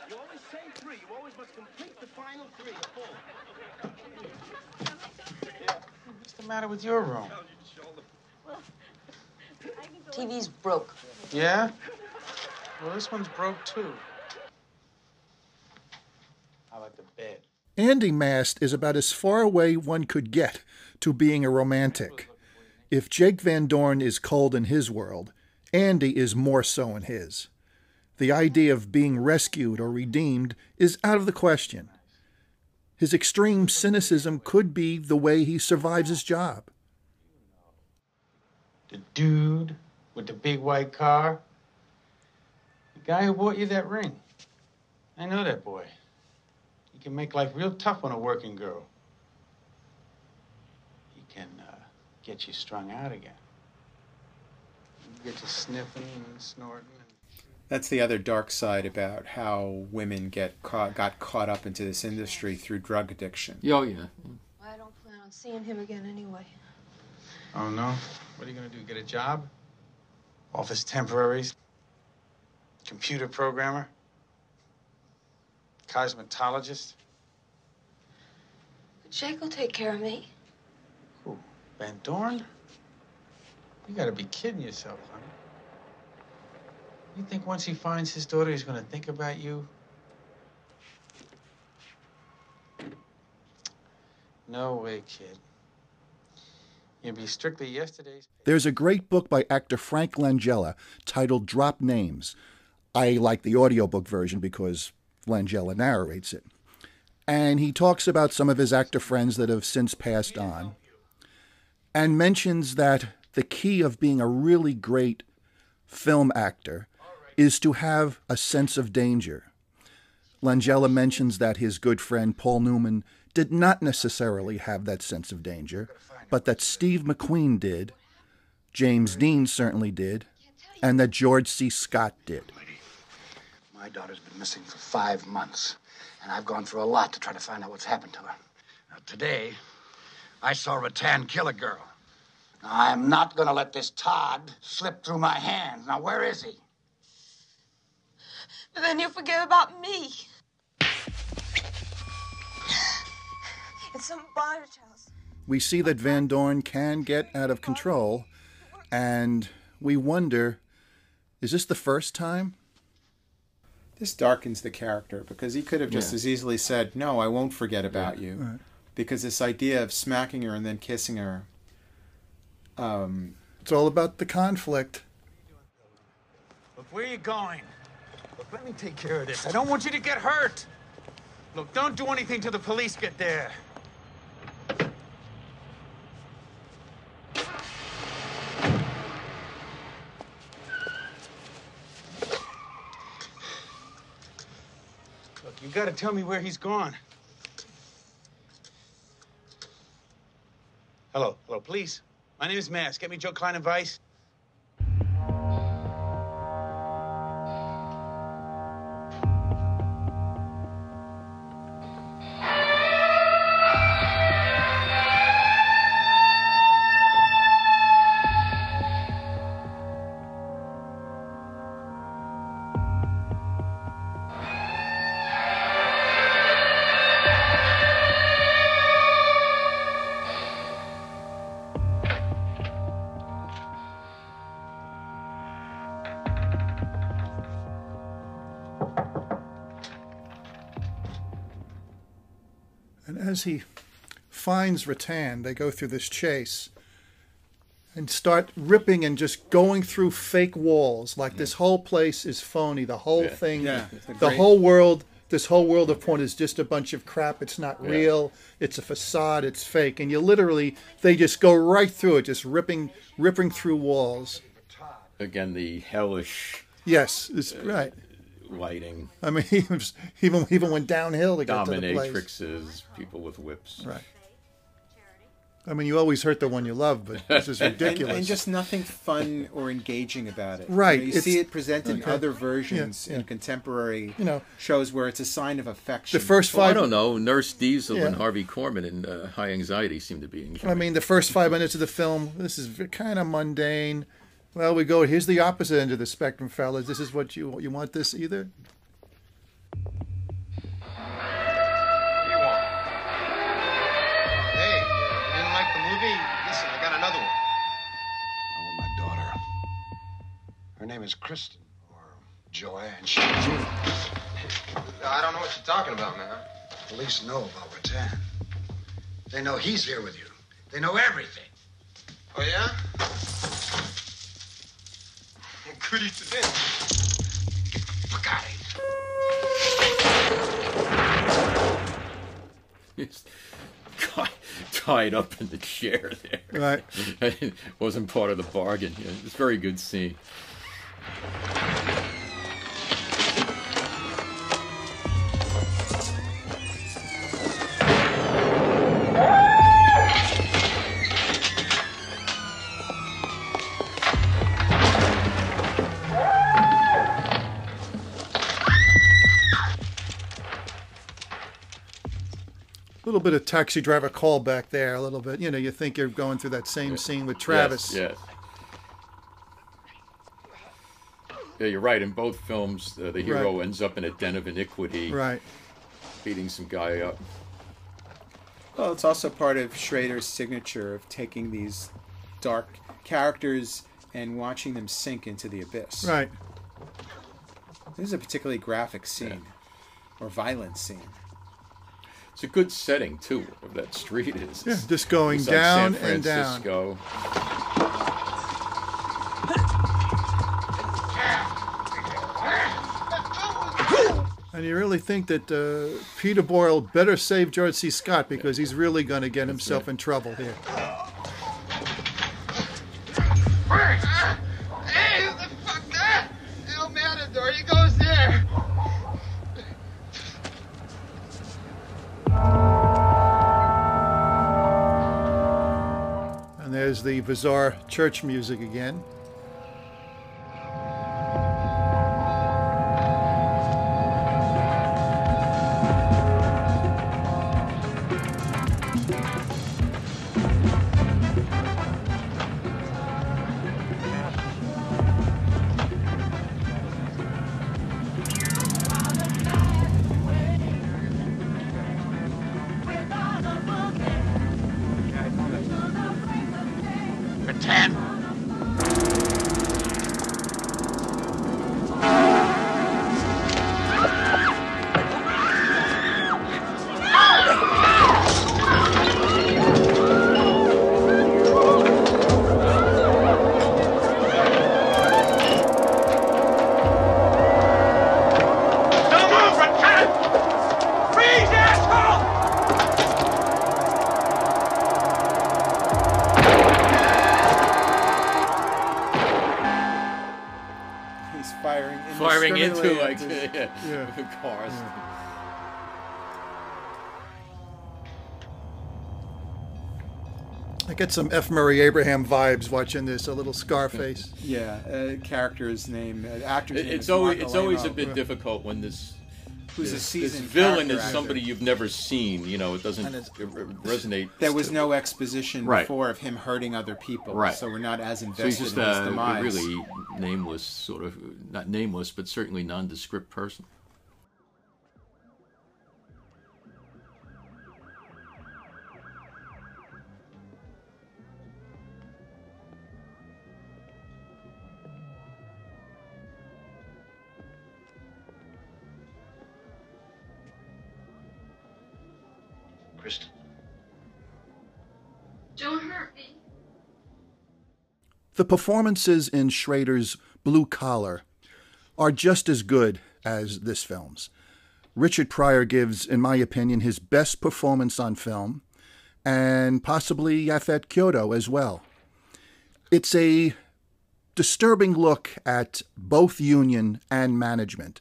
You always say three. You always must complete the final three. What's the matter with your room? TV's broke. Yeah? Well, this one's broke, too. How about the bed? Andy Mast is about as far away one could get to being a romantic. If Jake Van Dorn is cold in his world, Andy is more so in his. The idea of being rescued or redeemed is out of the question. His extreme cynicism could be the way he survives his job. The dude with the big white car... The guy who bought you that ring. I know that boy. He can make life real tough on a working girl. He can get you strung out again. He can get you sniffing and snorting. That's the other dark side about how women got caught up into this industry through drug addiction. Oh, yeah. I don't plan on seeing him again anyway. Oh, no? What are you going to do, get a job? Office temporaries? Computer programmer, cosmetologist. Jake will take care of me. Who? Van Dorn? You gotta be kidding yourself, honey. You think once he finds his daughter, he's gonna think about you? No way, kid. You'd be strictly yesterday's... There's a great book by actor Frank Langella titled Drop Names. I like the audiobook version because Langella narrates it. And he talks about some of his actor friends that have since passed on and mentions that the key of being a really great film actor is to have a sense of danger. Langella mentions that his good friend Paul Newman did not necessarily have that sense of danger, but that Steve McQueen did, James Dean certainly did, and that George C. Scott did. My daughter's been missing for 5 months, and I've gone through a lot to try to find out what's happened to her. Now, today, I saw Rattan kill a girl. Now, I am not going to let this Todd slip through my hands. Now, where is he? Then you forget about me. It's some bondage house. We see that Van Dorn can get out of control, and we wonder, is this the first time? This darkens the character, because he could have just as easily said, no, I won't forget about you. Right. Because this idea of smacking her and then kissing her It's all about the conflict. Look, where are you going? Look, let me take care of this. I don't want you to get hurt. Look, don't do anything till the police get there. You gotta tell me where he's gone. Hello, hello, please. My name is Mass. Get me Joe Klein and Weiss. As he finds Rattan, they go through this chase and start ripping and just going through fake walls. Like this whole place is phony. The whole thing, the whole world, this whole world of porn is just a bunch of crap. It's not real. It's a facade. It's fake. And you literally, they just go right through it, just ripping through walls. Again, the hellish. Yes, it's right. Lighting. I mean, he even went downhill to get to the place. Dominatrixes, people with whips. Right. I mean, you always hurt the one you love, but this is ridiculous. And just nothing fun or engaging about it. Right. You know, you see it presented in other versions in contemporary shows where it's a sign of affection. The first five... Well, I don't know. Nurse Diesel and Harvey Korman in High Anxiety seem to be enjoying. I mean, the first 5 minutes of the film, this is kind of mundane. Well, we go, here's the opposite end of the spectrum, fellas. This is what you want this either? You want it. Hey, you didn't like the movie? Listen, I got another one. I want my daughter. Her name is Kristen, or Joanne. I don't know what you're talking about, man. The police know about Rattan. They know he's here with you. They know everything. Oh, yeah? Goody to them. Fuck out of here. He's tied up in the chair there. Right. It wasn't part of the bargain. It's a very good scene. A little bit of Taxi Driver callback there, a little bit. You know, you think you're going through that same scene with Travis. Yes. Yeah, you're right. In both films, the hero ends up in a den of iniquity, beating some guy up. Well, it's also part of Schrader's signature of taking these dark characters and watching them sink into the abyss. Right. This is a particularly graphic scene, or violent scene. It's a good setting, too, of that street. Is just going down and down. San Francisco. And you really think that Peter Boyle better save George C. Scott, because he's really going to get himself in trouble here. There's the bizarre church music again. Ten. into like cars. Yeah. I get some F. Murray Abraham vibes watching this. A little Scarface. Yeah, character's name, actor's name. It's always a bit difficult when this, this villain is somebody you've never seen. You know, it doesn't resonate. There was no exposition before of him hurting other people, so we're not as invested in his demise. He's just a really nameless, sort of not nameless, but certainly nondescript person. Don't hurt me. The performances in Schrader's Blue Collar are just as good as this film's. Richard Pryor gives, in my opinion, his best performance on film, and possibly Yaphet Kyoto as well. It's a disturbing look at both union and management,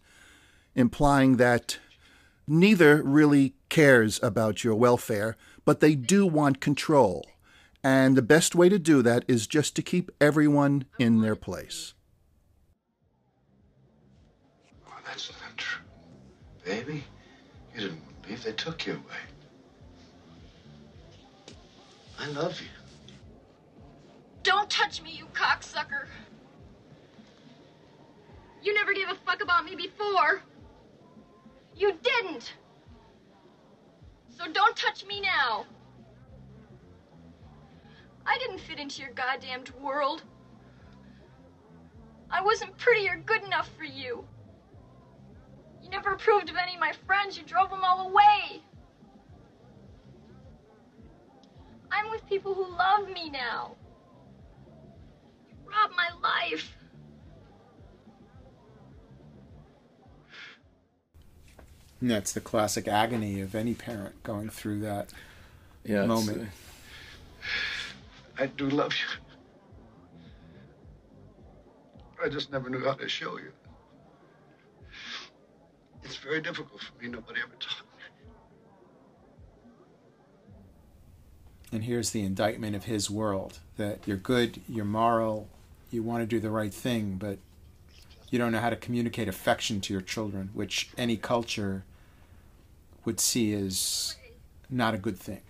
implying that neither really cares about your welfare, but they do want control. And the best way to do that is just to keep everyone in their place. Oh, that's not true. Baby, you didn't believe they took you away. I love you. Don't touch me, you cocksucker. You never gave a fuck about me before. You didn't. So don't touch me now. I didn't fit into your goddamned world. I wasn't pretty or good enough for you. You never approved of any of my friends. You drove them all away. I'm with people who love me now. You robbed my life. And that's the classic agony of any parent going through that moment. I do love you. I just never knew how to show you. It's very difficult for me. Nobody ever taught me. And here's the indictment of his world, that you're good, you're moral, you want to do the right thing, but you don't know how to communicate affection to your children, which any culture would see as not a good thing.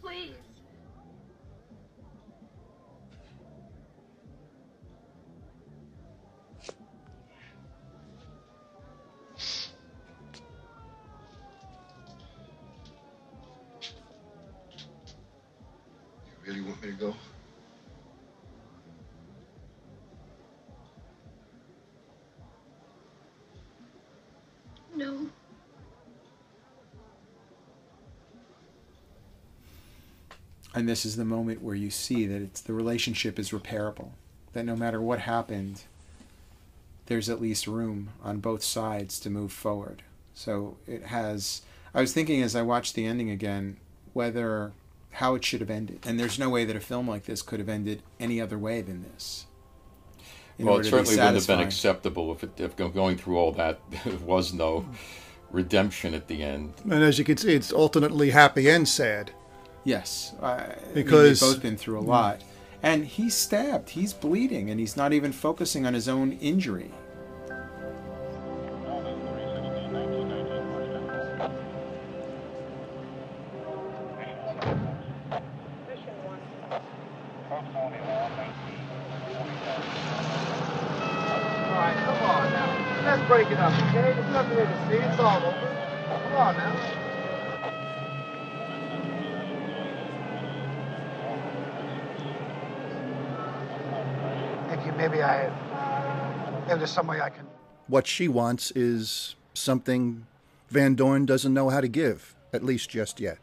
Please. You really want me to go? No. And this is the moment where you see that it's the relationship is repairable. That no matter what happened, there's at least room on both sides to move forward. So it has... I was thinking as I watched the ending again, whether... how it should have ended. And there's no way that a film like this could have ended any other way than this. Well, it certainly wouldn't have been acceptable if going through all that was no redemption at the end. And as you can see, it's alternately happy and sad. Yes, because they've both been through a lot. And he's stabbed, he's bleeding, and he's not even focusing on his own injury. What she wants is something Van Dorn doesn't know how to give, at least just yet.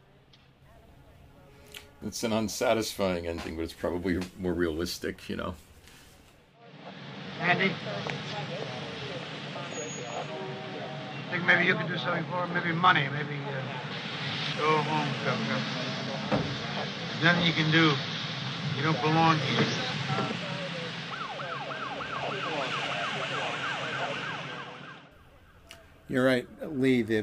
It's an unsatisfying ending, but it's probably more realistic, you know. Andy? I think maybe you can do something for her, maybe money, maybe go home, come. There's nothing you can do. You don't belong here. You're right, Lee, the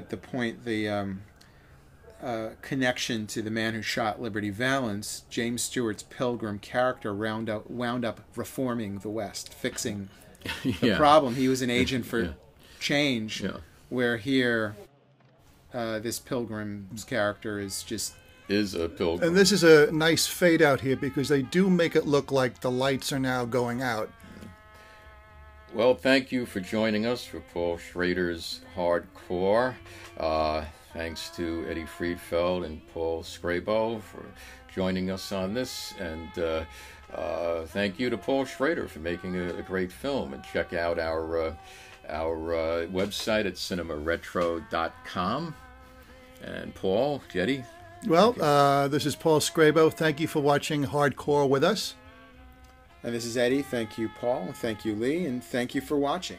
connection to The Man Who Shot Liberty Valance, James Stewart's Pilgrim character wound up reforming the West, fixing the problem. He was an agent for change, where here this Pilgrim's character is a pilgrim. And this is a nice fade out here, because they do make it look like the lights are now going out. Well, thank you for joining us for Paul Schrader's Hardcore. Thanks to Eddy Friedfeld and Paul Scrabo for joining us on this. And thank you to Paul Schrader for making a great film. And check out our website at cinemaretro.com. And Paul, Eddy? Well, this is Paul Scrabo. Thank you for watching Hardcore with us. And this is Eddy. Thank you, Paul. Thank you, Lee. And thank you for watching.